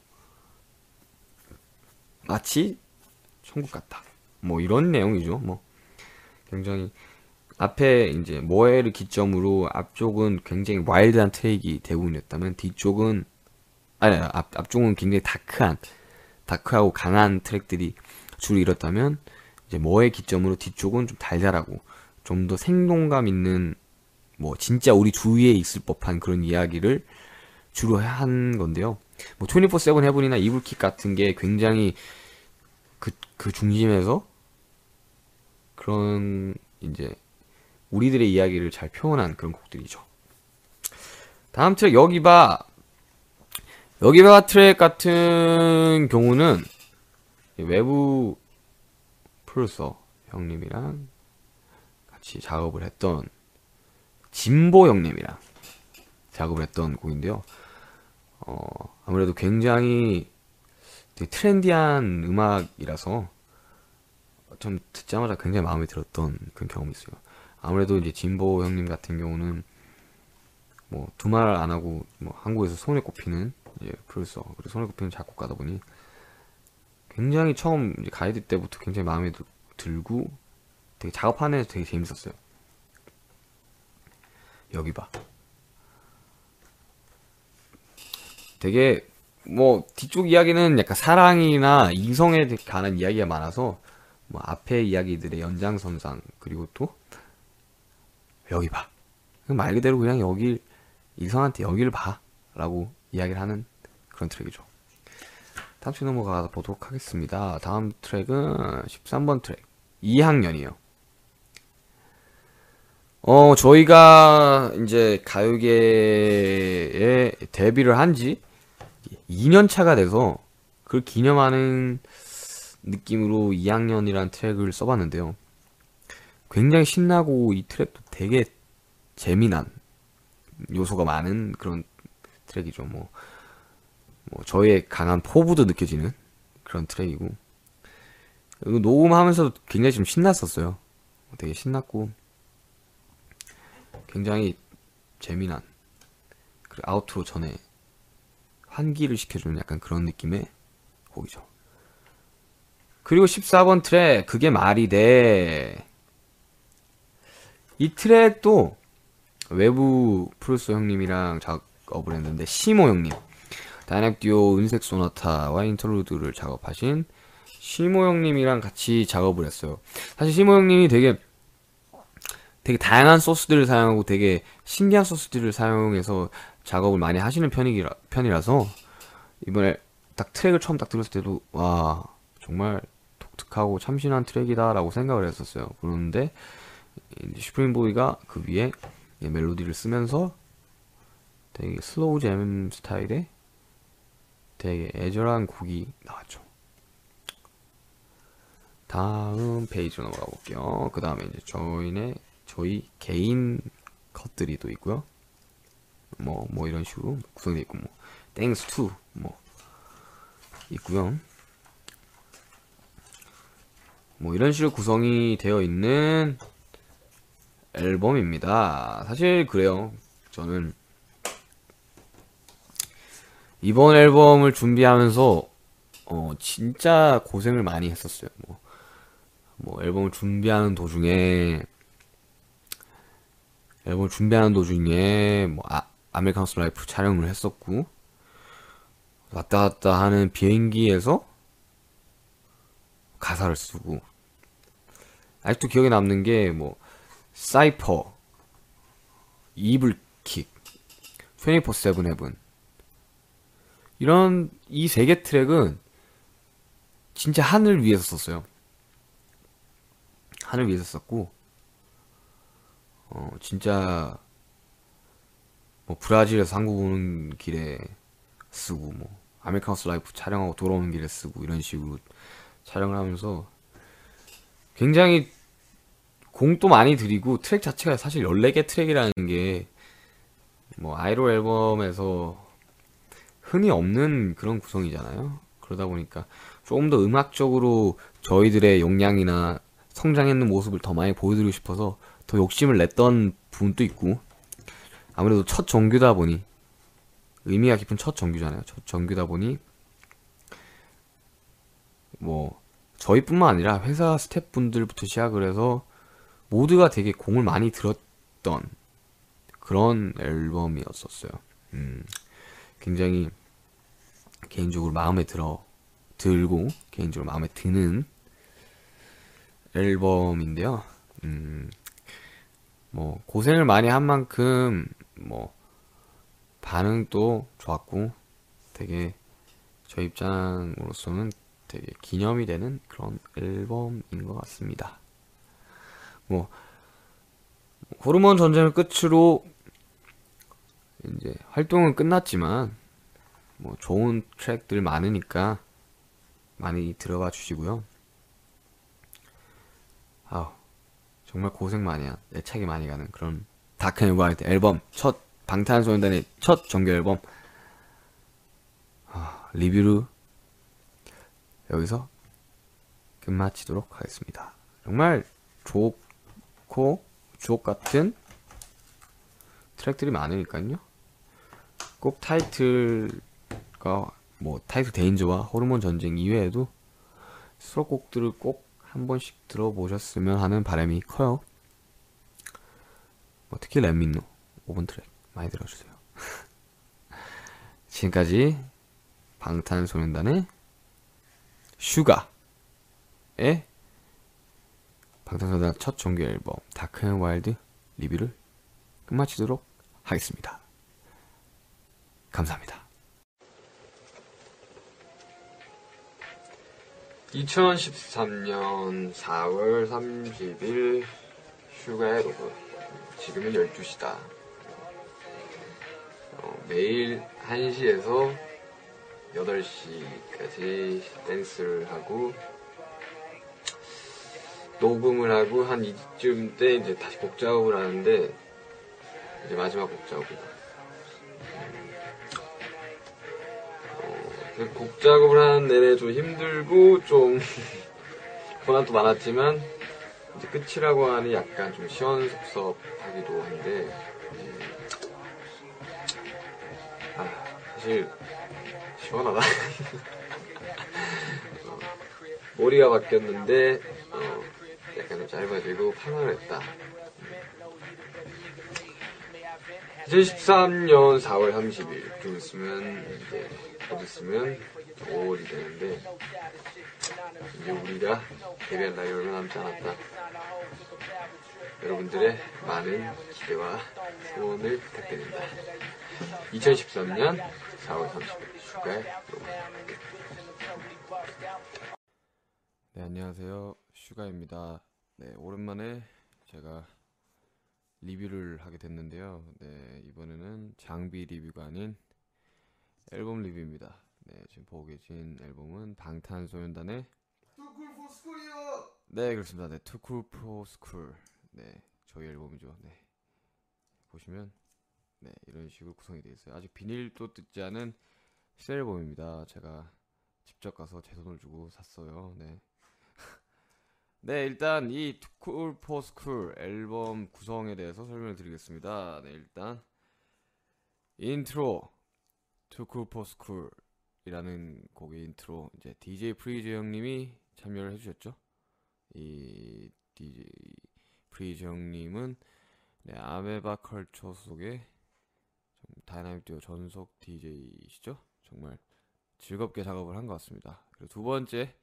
마치 천국 같다. 뭐 이런 내용이죠. 뭐 굉장히 앞에 이제 모해를 기점으로 앞쪽은 굉장히 와일드한 트랙이 대부분이었다면 뒤쪽은 아니 앞 앞쪽은 굉장히 다크한 다크하고 강한 트랙들이 주를 이뤘다면 이제 모해 기점으로 뒤쪽은 좀 달달하고 좀 더 생동감 있는 뭐 진짜 우리 주위에 있을 법한 그런 이야기를 주로 한 건데요. 뭐 이십사 세븐 헤븐이나 이불킥 같은 게 굉장히 그, 그 중심에서 그런 이제 우리들의 이야기를 잘 표현한 그런 곡들이죠. 다음 트랙 여기봐. 여기봐 트랙 같은 경우는 외부 프로듀서 형님이랑 같이 작업을 했던 진보 형님이랑 작업을 했던 곡인데요. 어, 아무래도 굉장히 되게 트렌디한 음악이라서 좀 듣자마자 굉장히 마음에 들었던 그런 경험이 있어요. 아무래도 이제 진보 형님 같은 경우는 뭐 두 말 안 하고 뭐 한국에서 손에 꼽히는 이제 프로듀서 그리고 손에 꼽히는 작곡가다 보니 굉장히 처음 이제 가이드 때부터 굉장히 마음에 드, 들고 되게 작업하는 데 되게 재밌었어요. 여기 봐. 되게 뭐 뒤쪽 이야기는 약간 사랑이나 이성에 관한 이야기가 많아서 뭐 앞에 이야기들의 연장선상, 그리고 또 여기 봐, 말 그대로 그냥 여기 이성한테 여기를 봐 라고 이야기를 하는 그런 트랙이죠. 다음 주 넘어가 보도록 하겠습니다. 다음 트랙은 십삼 번 트랙 이 학년이에요 어 저희가 이제 가요계에 데뷔를 한지 이 년 차가 돼서 그걸 기념하는 느낌으로 이 학년이란 트랙을 써봤는데요. 굉장히 신나고 이 트랙도 되게 재미난 요소가 많은 그런 트랙이죠. 뭐, 뭐 저의 강한 포부도 느껴지는 그런 트랙이고, 그리고 녹음하면서도 굉장히 좀 신났었어요. 되게 신났고 굉장히 재미난, 그리고 아웃트로 전에 환기를 시켜주는 약간 그런 느낌의 곡이죠. 그리고 십사 번 트랙 그게 말이 돼. 이 트랙도 외부 프로듀서 형님이랑 작업을 했는데, 시모 형님, 다이나믹 듀오 은색 소나타와 인터루드를 작업하신 시모 형님이랑 같이 작업을 했어요. 사실 시모 형님이 되게 되게 다양한 소스들을 사용하고 되게 신기한 소스들을 사용해서 작업을 많이 하시는 편이라, 편이라서 이번에 딱 트랙을 처음 딱 들었을 때도 와 정말 독특하고 참신한 트랙이다 라고 생각을 했었어요. 그런데 슈프림보이가 그 위에 멜로디를 쓰면서 되게 슬로우 잼 스타일의 되게 애절한 곡이 나왔죠. 다음 페이지로 넘어가 볼게요. 그 다음에 이제 저희네, 저희 개인 것들이 또 있고요. 뭐, 뭐 이런 식으로 구성되어 있고, 뭐, thanks to, 뭐, 있고요. 뭐 이런 식으로 구성이 되어 있는 앨범입니다. 사실 그래요. 저는 이번 앨범을 준비하면서 어 진짜 고생을 많이 했었어요. 뭐, 뭐 앨범을 준비하는 도중에 앨범을 준비하는 도중에 뭐 아, 아메리칸 하우스 라이프 촬영을 했었고, 왔다 갔다 하는 비행기에서 가사를 쓰고, 아직도 기억에 남는 게 뭐 사이퍼, 이블킥, 이십사 세븐 헤븐, 이런 이 세 개 트랙은 진짜 하늘 위에서 썼어요. 하늘 위에서 썼고, 어 진짜 뭐 브라질에서 한국 오는 길에 쓰고, 뭐 아메리칸 하우스 라이프 촬영하고 돌아오는 길에 쓰고, 이런 식으로 촬영을 하면서 굉장히 공도 많이 들이고, 트랙 자체가 사실 열네 개 트랙이라는 게 뭐 아이돌 앨범에서 흔히 없는 그런 구성이잖아요. 그러다 보니까 조금 더 음악적으로 저희들의 역량이나 성장했는 모습을 더 많이 보여드리고 싶어서 더 욕심을 냈던 부분도 있고, 아무래도 첫 정규다 보니, 의미가 깊은 첫 정규잖아요. 첫 정규다 보니 뭐 저희뿐만 아니라 회사 스태프분들부터 시작을 해서 모두가 되게 공을 많이 들였던 그런 앨범이었었어요. 음, 굉장히 개인적으로 마음에 들어 들고 개인적으로 마음에 드는 앨범인데요. 음, 뭐 고생을 많이 한 만큼 뭐 반응도 좋았고, 되게 저 입장으로서는 되게 기념이 되는 그런 앨범인 것 같습니다. 뭐 호르몬 전쟁을 끝으로 이제 활동은 끝났지만 뭐 좋은 트랙들 많으니까 많이 들어봐 주시고요. 아 정말 고생 많이 한, 애착이 많이 가는 그런 다크 앤 와일드 앨범, 첫 방탄소년단의 첫 정규 앨범, 아, 리뷰를 여기서 끝마치도록 하겠습니다. 정말 좋고 주옥같은 트랙들이 많으니까요. 꼭 타이틀과 뭐 타이틀 데인저와 호르몬 전쟁 이외에도 수록곡들을 꼭 한 번씩 들어보셨으면 하는 바람이 커요. 뭐 특히 Let me know 오 번 트랙 많이 들어주세요. 지금까지 방탄소년단의 슈가의 방탄소년단 첫 정규 앨범 다크 앤 와일드 리뷰를 끝마치도록 하겠습니다. 감사합니다. 이천십삼 년 사 월 삼십 일 슈가의 로그. 지금은 열두 시다. 어, 매일 한 시에서 여덟 시까지 댄스를 하고 녹음을 하고 한 이쯤 때 이제 다시 곡 작업을 하는데, 이제 마지막 곡 작업이다. 곡 작업을 하는 내내 좀 힘들고 좀 고난도 많았지만, 이제 끝이라고 하니 약간 좀 시원섭섭하기도 한데, 음, 아, 사실 시원하다. 어, 머리가 바뀌었는데 어, 약간 좀 짧아지고 편안했다. 이천십삼 년 사 월 삼십 일 좀 있으면 이제 곧 있으면 오 월이 되는데, 이제 우리가 데뷔할 날이 얼마 남지 않았다. 여러분들의 많은 기대와 소원을 부탁드립니다. 이천십삼 년 사 월 삼십 일 슈가의 로그. 네, 안녕하세요, 슈가입니다. 네, 오랜만에 제가 리뷰를 하게 됐는데요. 네, 이번에는 장비 리뷰가 아닌 앨범 리뷰입니다. 네, 지금 보고 계신 앨범은 방탄소년단의 투 쿨 포 스쿨이요! 네, 그렇습니다. 네, 투 쿨 포 스쿨. 네, 저희 앨범이죠. 네, 보시면 네, 이런 식으로 구성이 되어 있어요. 아직 비닐도 뜯지 않은 새 앨범입니다. 제가 직접 가서 제 돈을 주고 샀어요. 네. 네, 일단 이 투 쿨 포 스쿨 앨범 구성에 대해서 설명을 드리겠습니다. 네, 일단 인트로 투 쿨 포 스쿨 이라는 곡의 인트로, 이제 디제이 프리즈 형님이 참여를 해주셨죠. 이 디제이 프리즈 형님은 네, 아메바 컬처 소속의 다이나믹 듀오 전속 디제이시죠. 정말 즐겁게 작업을 한 것 같습니다. 그리고 두 번째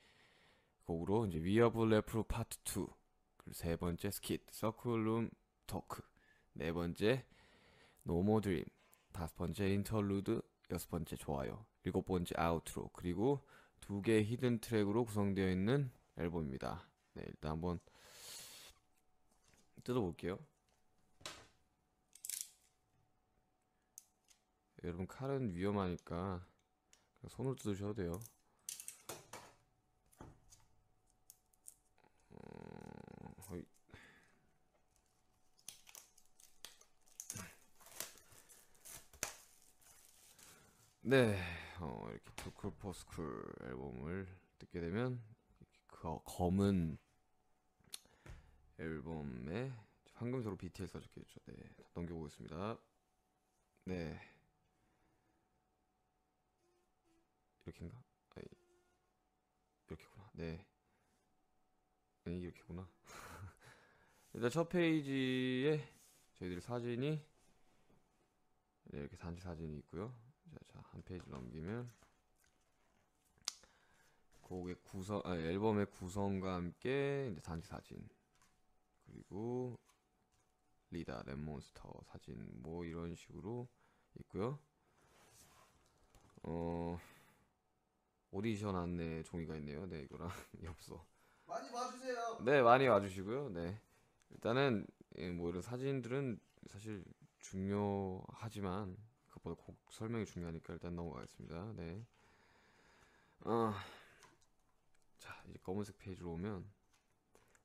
곡으로 이제 위어블레프로 파트 투, 그리고 세 번째 스킷 서클룸 토크, 네 번째 No More Dream, 다섯 번째 인터루드, 여섯 번째 좋아요, 일곱 번째 아웃트로, 그리고 두 개의 히든 트랙으로 구성되어 있는 앨범입니다. 네, 일단 한번 뜯어볼게요. 여러분, 칼은 위험하니까 그냥 손으로 뜯으셔도 돼요. 네, 어, 이렇게 투 쿨 포 스쿨 앨범을 듣게 되면 그 검은 앨범에 황금색으로 비티에스 써줄게 되죠. 네, 넘겨보겠습니다. 네, 이렇게인가? 아니, 이렇게구나. 네, 네, 이렇게구나. 일단 첫 페이지에 저희들 사진이 네, 이렇게 단체 사진이 있고요. 자, 한 페이지 넘기면 곡의 구성, 아, 앨범의 구성과 함께 이제 단체 사진, 그리고 리다 랩몬스터 사진, 뭐 이런 식으로 있고요. 어, 오디션 안내 종이가 있네요. 네, 이거랑 엽서. 많이 와주세요. 네, 많이 와주시고요. 네, 일단은 뭐 이런 사진들은 사실 중요하지만 곡 설명이 중요하니까 일단 넘어가겠습니다. 네. 어, 자, 이제 검은색 페이지로 오면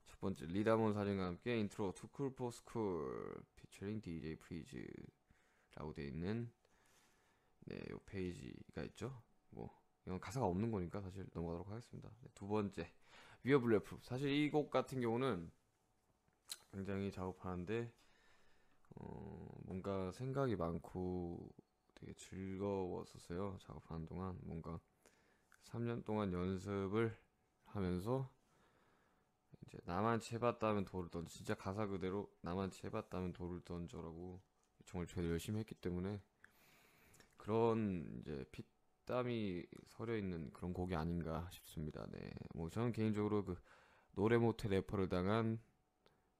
첫 번째 리다몬 사진과 함께 인트로 투 쿨 포 스쿨 피처링 디제이 프리즈 라고 되어 있는 네, 요 페이지가 있죠. 뭐 이건 가사가 없는 거니까 사실 넘어가도록 하겠습니다. 네, 두 번째 위어블레프. 사실 이 곡 같은 경우는 굉장히 작업하는데 어, 뭔가 생각이 많고 되게 즐거웠었어요. 작업하는 동안 뭔가 삼 년 동안 연습을 하면서 이제 나만치 해봤다면 돌을 던져, 진짜 가사 그대로 나만치 해봤다면 돌을 던져라고 정말 제일 열심히 했기 때문에 그런 이제 피땀이 서려 있는 그런 곡이 아닌가 싶습니다. 네, 뭐 저는 개인적으로 그 노래 못해 래퍼를 당한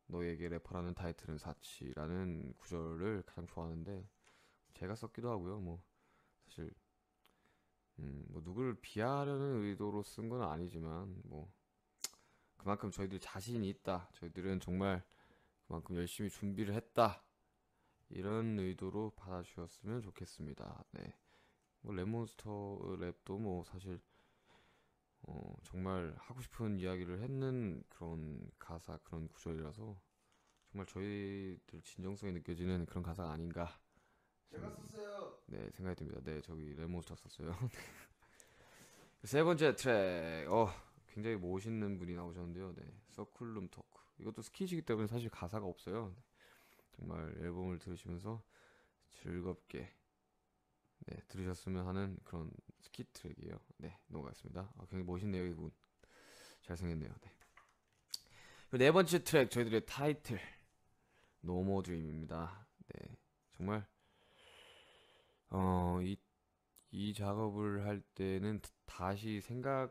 너에게 래퍼라는 타이틀은 사치라는 구절을 가장 좋아하는데 제가 썼기도 하고요. 뭐 사실 음, 뭐 누구를 비하하려는 의도로 쓴 건 아니지만 뭐 그만큼 저희들 자신이 있다, 저희들은 정말 그만큼 열심히 준비를 했다, 이런 의도로 받아주셨으면 좋겠습니다. 네, 뭐 랩몬스터 랩도 뭐 사실 어, 정말 하고 싶은 이야기를 했는 그런 가사, 그런 구절이라서 정말 저희들 진정성이 느껴지는 그런 가사가 아닌가 제가 썼어요. 네, 생각이 듭니다. 네, 저기 랩몬스터 썼어요. 세 번째 트랙, 어, 굉장히 멋있는 분이 나오셨는데요. 네, 서클룸 토크. 이것도 스키시기 때문에 사실 가사가 없어요. 정말 앨범을 들으시면서 즐겁게 네, 들으셨으면 하는 그런 스키 트랙이에요. 네, 넘어가겠습니다. 아, 굉장히 멋있네요, 이분. 잘생겼네요. 네, 네 번째 트랙, 저희들의 타이틀 No More Dream입니다. 네, 정말 어, 이, 이 작업을 할 때는 다시 생각을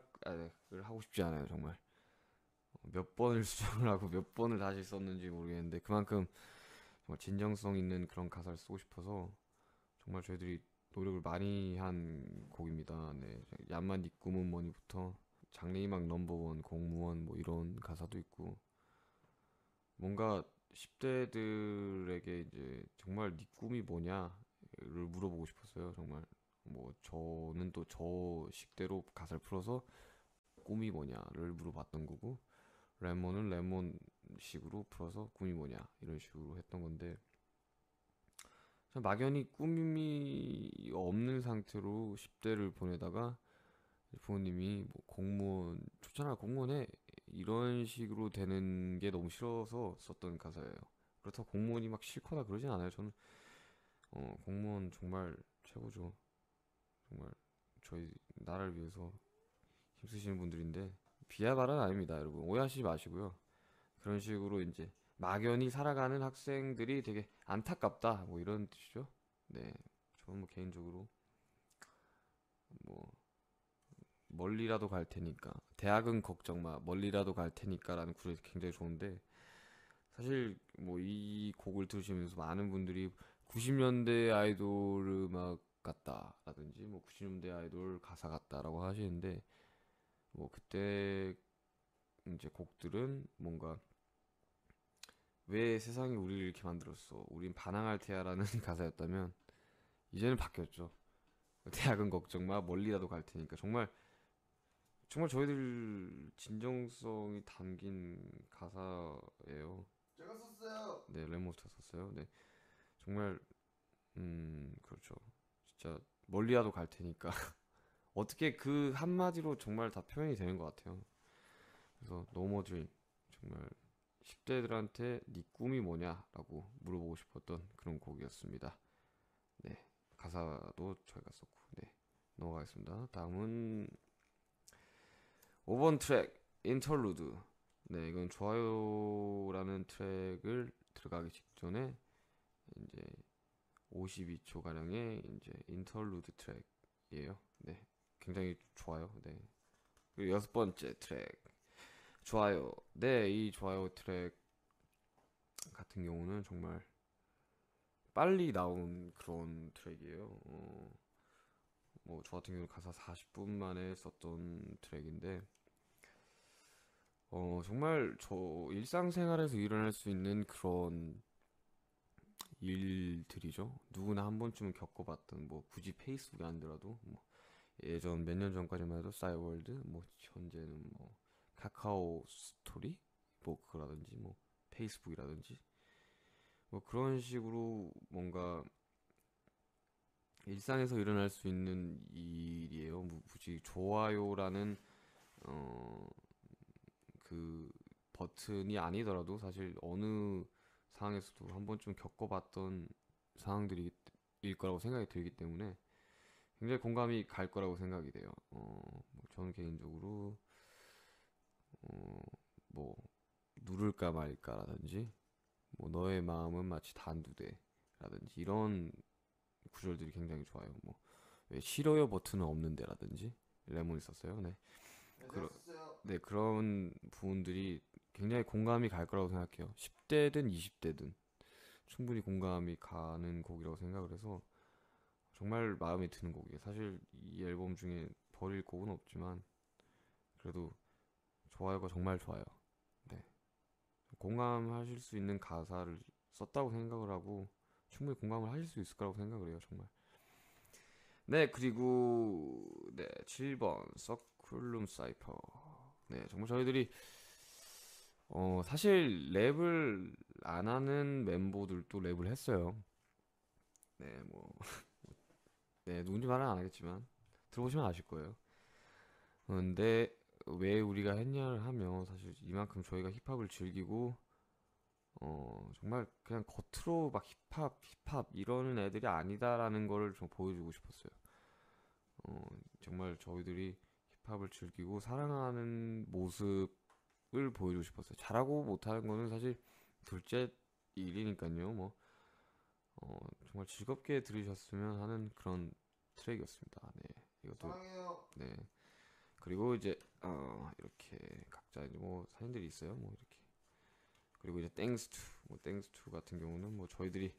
하고 싶지 않아요. 정말 몇 번을 수정을 하고 몇 번을 다시 썼는지 모르겠는데 그만큼 정말 진정성 있는 그런 가사를 쓰고 싶어서 정말 저희들이 노력을 많이 한 곡입니다. 네, 얀만 니 꿈은 뭐니부터 장래희망 넘버원, 공무원 뭐 이런 가사도 있고 뭔가 십 대들에게 이제 정말 니 꿈이 뭐냐를 물어보고 싶었어요. 정말 뭐 저는 또 저 식대로 가사를 풀어서 꿈이 뭐냐를 물어봤던 거고 레몬은 레몬식으로 풀어서 꿈이 뭐냐 이런 식으로 했던 건데 참 막연히 꿈이 없는 상태로 십 대를 보내다가 부모님이 뭐 공무원 좋잖아 공무원해 이런 식으로 되는 게 너무 싫어서 썼던 가사예요. 그렇다고 공무원이 막 싫거나 그러진 않아요. 저는 어, 공무원 정말 최고죠. 정말 저희 나라를 위해서 힘쓰시는 분들인데 비하 발언 아닙니다, 여러분. 오해하시지 마시고요. 그런 식으로 이제 막연히 살아가는 학생들이 되게 안타깝다, 뭐 이런 뜻이죠. 네, 저는 뭐 개인적으로 뭐 멀리라도 갈 테니까, 대학은 걱정 마, 멀리라도 갈 테니까라는 구절이 굉장히 좋은데 사실 뭐 이 곡을 들으시면서 많은 분들이 구십 년대 아이돌 음악 같다라든지 뭐 구십 년대 아이돌 가사 같다라고 하시는데 뭐 그때 이제 곡들은 뭔가 왜 세상이 우리를 이렇게 만들었어, 우린 반항할 테야라는 가사였다면 이제는 바뀌었죠. 대학은 걱정 마, 멀리라도 갈 테니까. 정말 정말 저희들 진정성이 담긴 가사예요. 제가 썼어요. 네, 랩몬스터 썼어요. 네, 정말 음 그렇죠. 진짜 멀리라도 갈 테니까. 어떻게 그 한마디로 정말 다 표현이 되는 것 같아요. 그래서 No More Dream, 정말 십 대들한테 네 꿈이 뭐냐라고 물어보고 싶었던 그런 곡이었습니다. 네, 가사도 저희가 썼고. 네, 넘어가겠습니다. 다음은 오 번 트랙 Interlude. 네, 이건 좋아요라는 트랙을 들어가기 직전에 이제 오십이 초 가량의 이제 인터루드 트랙이에요. 네, 굉장히 좋아요. 네, 그리고 여섯 번째 트랙 좋아요. 네, 이 좋아요 트랙 같은 경우는 정말 빨리 나온 그런 트랙이에요. 어, 뭐 저 같은 경우는 가사 사십 분 만에 썼던 트랙인데 어 정말 저 일상생활에서 일어날 수 있는 그런 일들이죠. 누구나 한 번쯤은 겪어봤던, 뭐 굳이 페이스북이 아니더라도 뭐 예전 몇 년 전까지만 해도 싸이월드, 뭐 현재는 뭐 카카오 스토리 뭐 그거라든지 뭐 페이스북이라든지 뭐 그런 식으로 뭔가 일상에서 일어날 수 있는 일이에요. 뭐 굳이 좋아요라는 어 그 버튼이 아니더라도 사실 어느 상황에서도 한 번쯤 겪어봤던 상황들일 거라고 생각이 들기 때문에 굉장히 공감이 갈 거라고 생각이 돼요. 어, 뭐 저는 개인적으로 어, 뭐 누를까 말까라든지 뭐 너의 마음은 마치 단두대라든지 이런 구절들이 굉장히 좋아요. 뭐 왜 싫어요 버튼은 없는데라든지 레몬이 썼어요. 네. 그러, 네, 그런 부분들이 굉장히 공감이 갈 거라고 생각해요. 십 대든 이십 대든 충분히 공감이 가는 곡이라고 생각을 해서 정말 마음에 드는 곡이에요. 사실 이 앨범 중에 버릴 곡은 없지만 그래도 좋아요가 정말 좋아요. 네, 공감하실 수 있는 가사를 썼다고 생각을 하고 충분히 공감을 하실 수 있을 거라고 생각을 해요. 정말. 네, 그리고 네 칠 번 서클룸 사이퍼. 네, 정말 저희들이 어 사실 랩을 안 하는 멤버들도 랩을 했어요. 네, 뭐 네, 누군지 말은 안 하겠지만 들어보시면 아실 거예요. 근데 왜 우리가 했냐를 하면 사실 이만큼 저희가 힙합을 즐기고 어 정말 그냥 겉으로 막 힙합 힙합 이러는 애들이 아니다라는 거를 좀 보여주고 싶었어요. 어 정말 저희들이 힙합을 즐기고 사랑하는 모습을 보여주고 싶었어요. 잘하고 못하는 거는 사실 둘째 일이니까요. 뭐 어 정말 즐겁게 들으셨으면 하는 그런 트랙이었습니다. 네, 이것도 사랑해요. 네, 그리고 이제 어 이렇게 각자 이제 뭐 사진들이 있어요. 뭐 이렇게. 그리고 이제 땡스 투, 뭐 땡스 투 같은 경우는 뭐 저희들이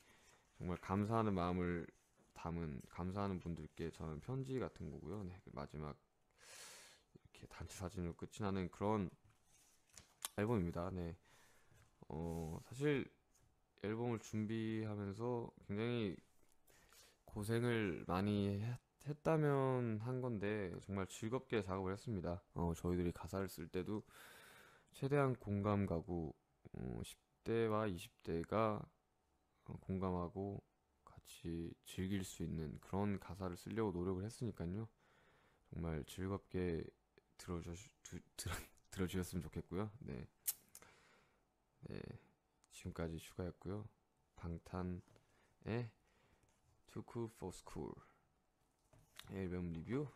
정말 감사하는 마음을 담은 감사하는 분들께 저는 편지 같은 거고요. 네, 마지막 이렇게 단체 사진으로 끝이 나는 그런 앨범입니다. 네, 어 사실 앨범을 준비하면서 굉장히 고생을 많이 했, 했다면 한 건데 정말 즐겁게 작업을 했습니다. 어 저희들이 가사를 쓸 때도 최대한 공감 가고 어, 십 대와 이십 대가 공감하고 같이 즐길 수 있는 그런 가사를 쓰려고 노력을 했으니까요. 정말 즐겁게 들어주시, 두, 들어, 들어주셨으면 좋겠고요. 네. 네, 지금까지 슈가였고요. 방탄의 투 쿨 포 스쿨 앨범 리뷰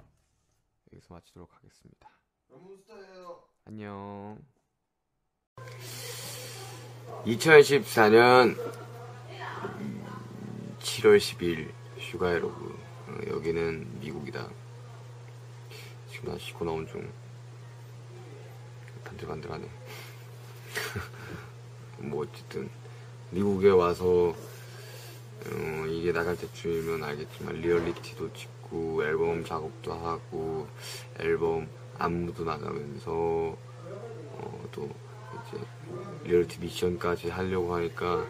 여기서 마치도록 하겠습니다. 안녕. 이천십사 년 칠월 십이일 슈가의 로그. 여기는 미국이다. 지금 나 씻고 나온 중. 반들반들하네. 뭐 어쨌든 미국에 와서 어, 이게 나갈 때쯤이면 알겠지만 리얼리티도 찍고 앨범 작업도 하고 앨범 안무도 나가면서 어, 또 이제 리얼리티 미션까지 하려고 하니까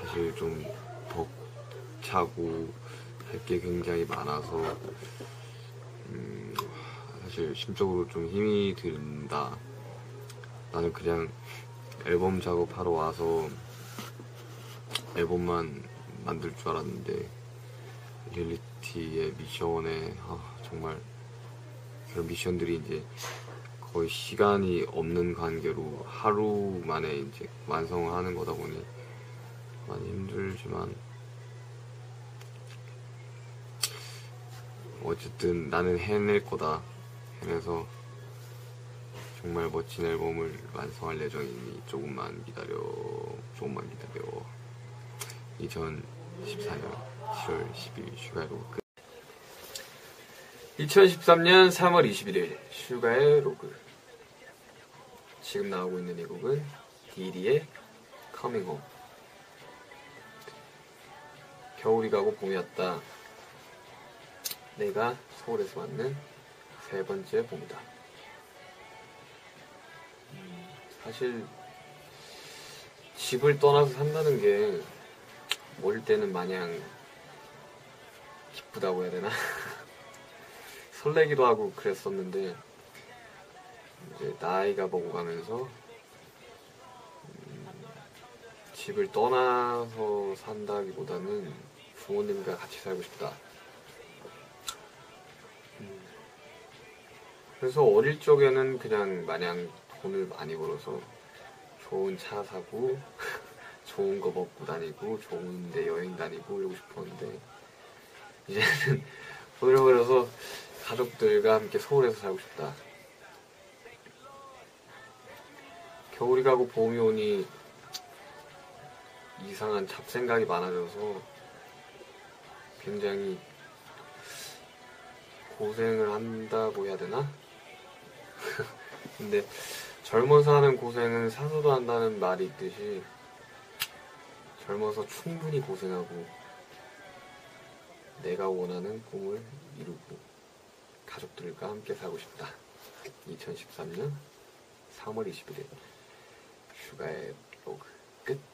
사실 좀 벅차고 할 게 굉장히 많아서 음 사실 심적으로 좀 힘이 든다. 나는 그냥 앨범 작업하러 와서 앨범만 만들 줄 알았는데 리얼리티의 미션에 아 정말 그런 미션들이 이제 거의 시간이 없는 관계로 하루 만에 이제 완성을 하는 거다 보니 많이 힘들지만 어쨌든 나는 해낼 거다. 해내서 정말 멋진 앨범을 완성할 예정이니 조금만 기다려. 조금만 기다려. 이천십사 년 칠월 십이일 슈가로 끝. 이천십삼 년 삼월 이십일일 슈가의 로그. 지금 나오고 있는 이 곡은 디디의 Coming Home. 겨울이 가고 봄이 왔다. 내가 서울에서 맞는 세 번째 봄이다. 음, 사실 집을 떠나서 산다는 게 어릴 때는 마냥 기쁘다고 해야 되나? 설레기도 하고 그랬었는데 이제 나이가 먹어가면서 음, 집을 떠나서 산다기보다는 부모님과 같이 살고 싶다. 음, 그래서 어릴 적에는 그냥 마냥 돈을 많이 벌어서 좋은 차 사고 좋은 거 먹고 다니고 좋은 데 여행 다니고 이러고 싶었는데 이제는 돈을 벌어서 가족들과 함께 서울에서 살고 싶다. 겨울이 가고 봄이 오니 이상한 잡생각이 많아져서 굉장히 고생을 한다고 해야 되나? 근데 젊어서 하는 고생은 사서도 한다는 말이 있듯이 젊어서 충분히 고생하고 내가 원하는 꿈을 이루고 가족들과 함께 살고 싶다. 이천십삼 년 삼월 이십일일 슈가의 블로그 끝.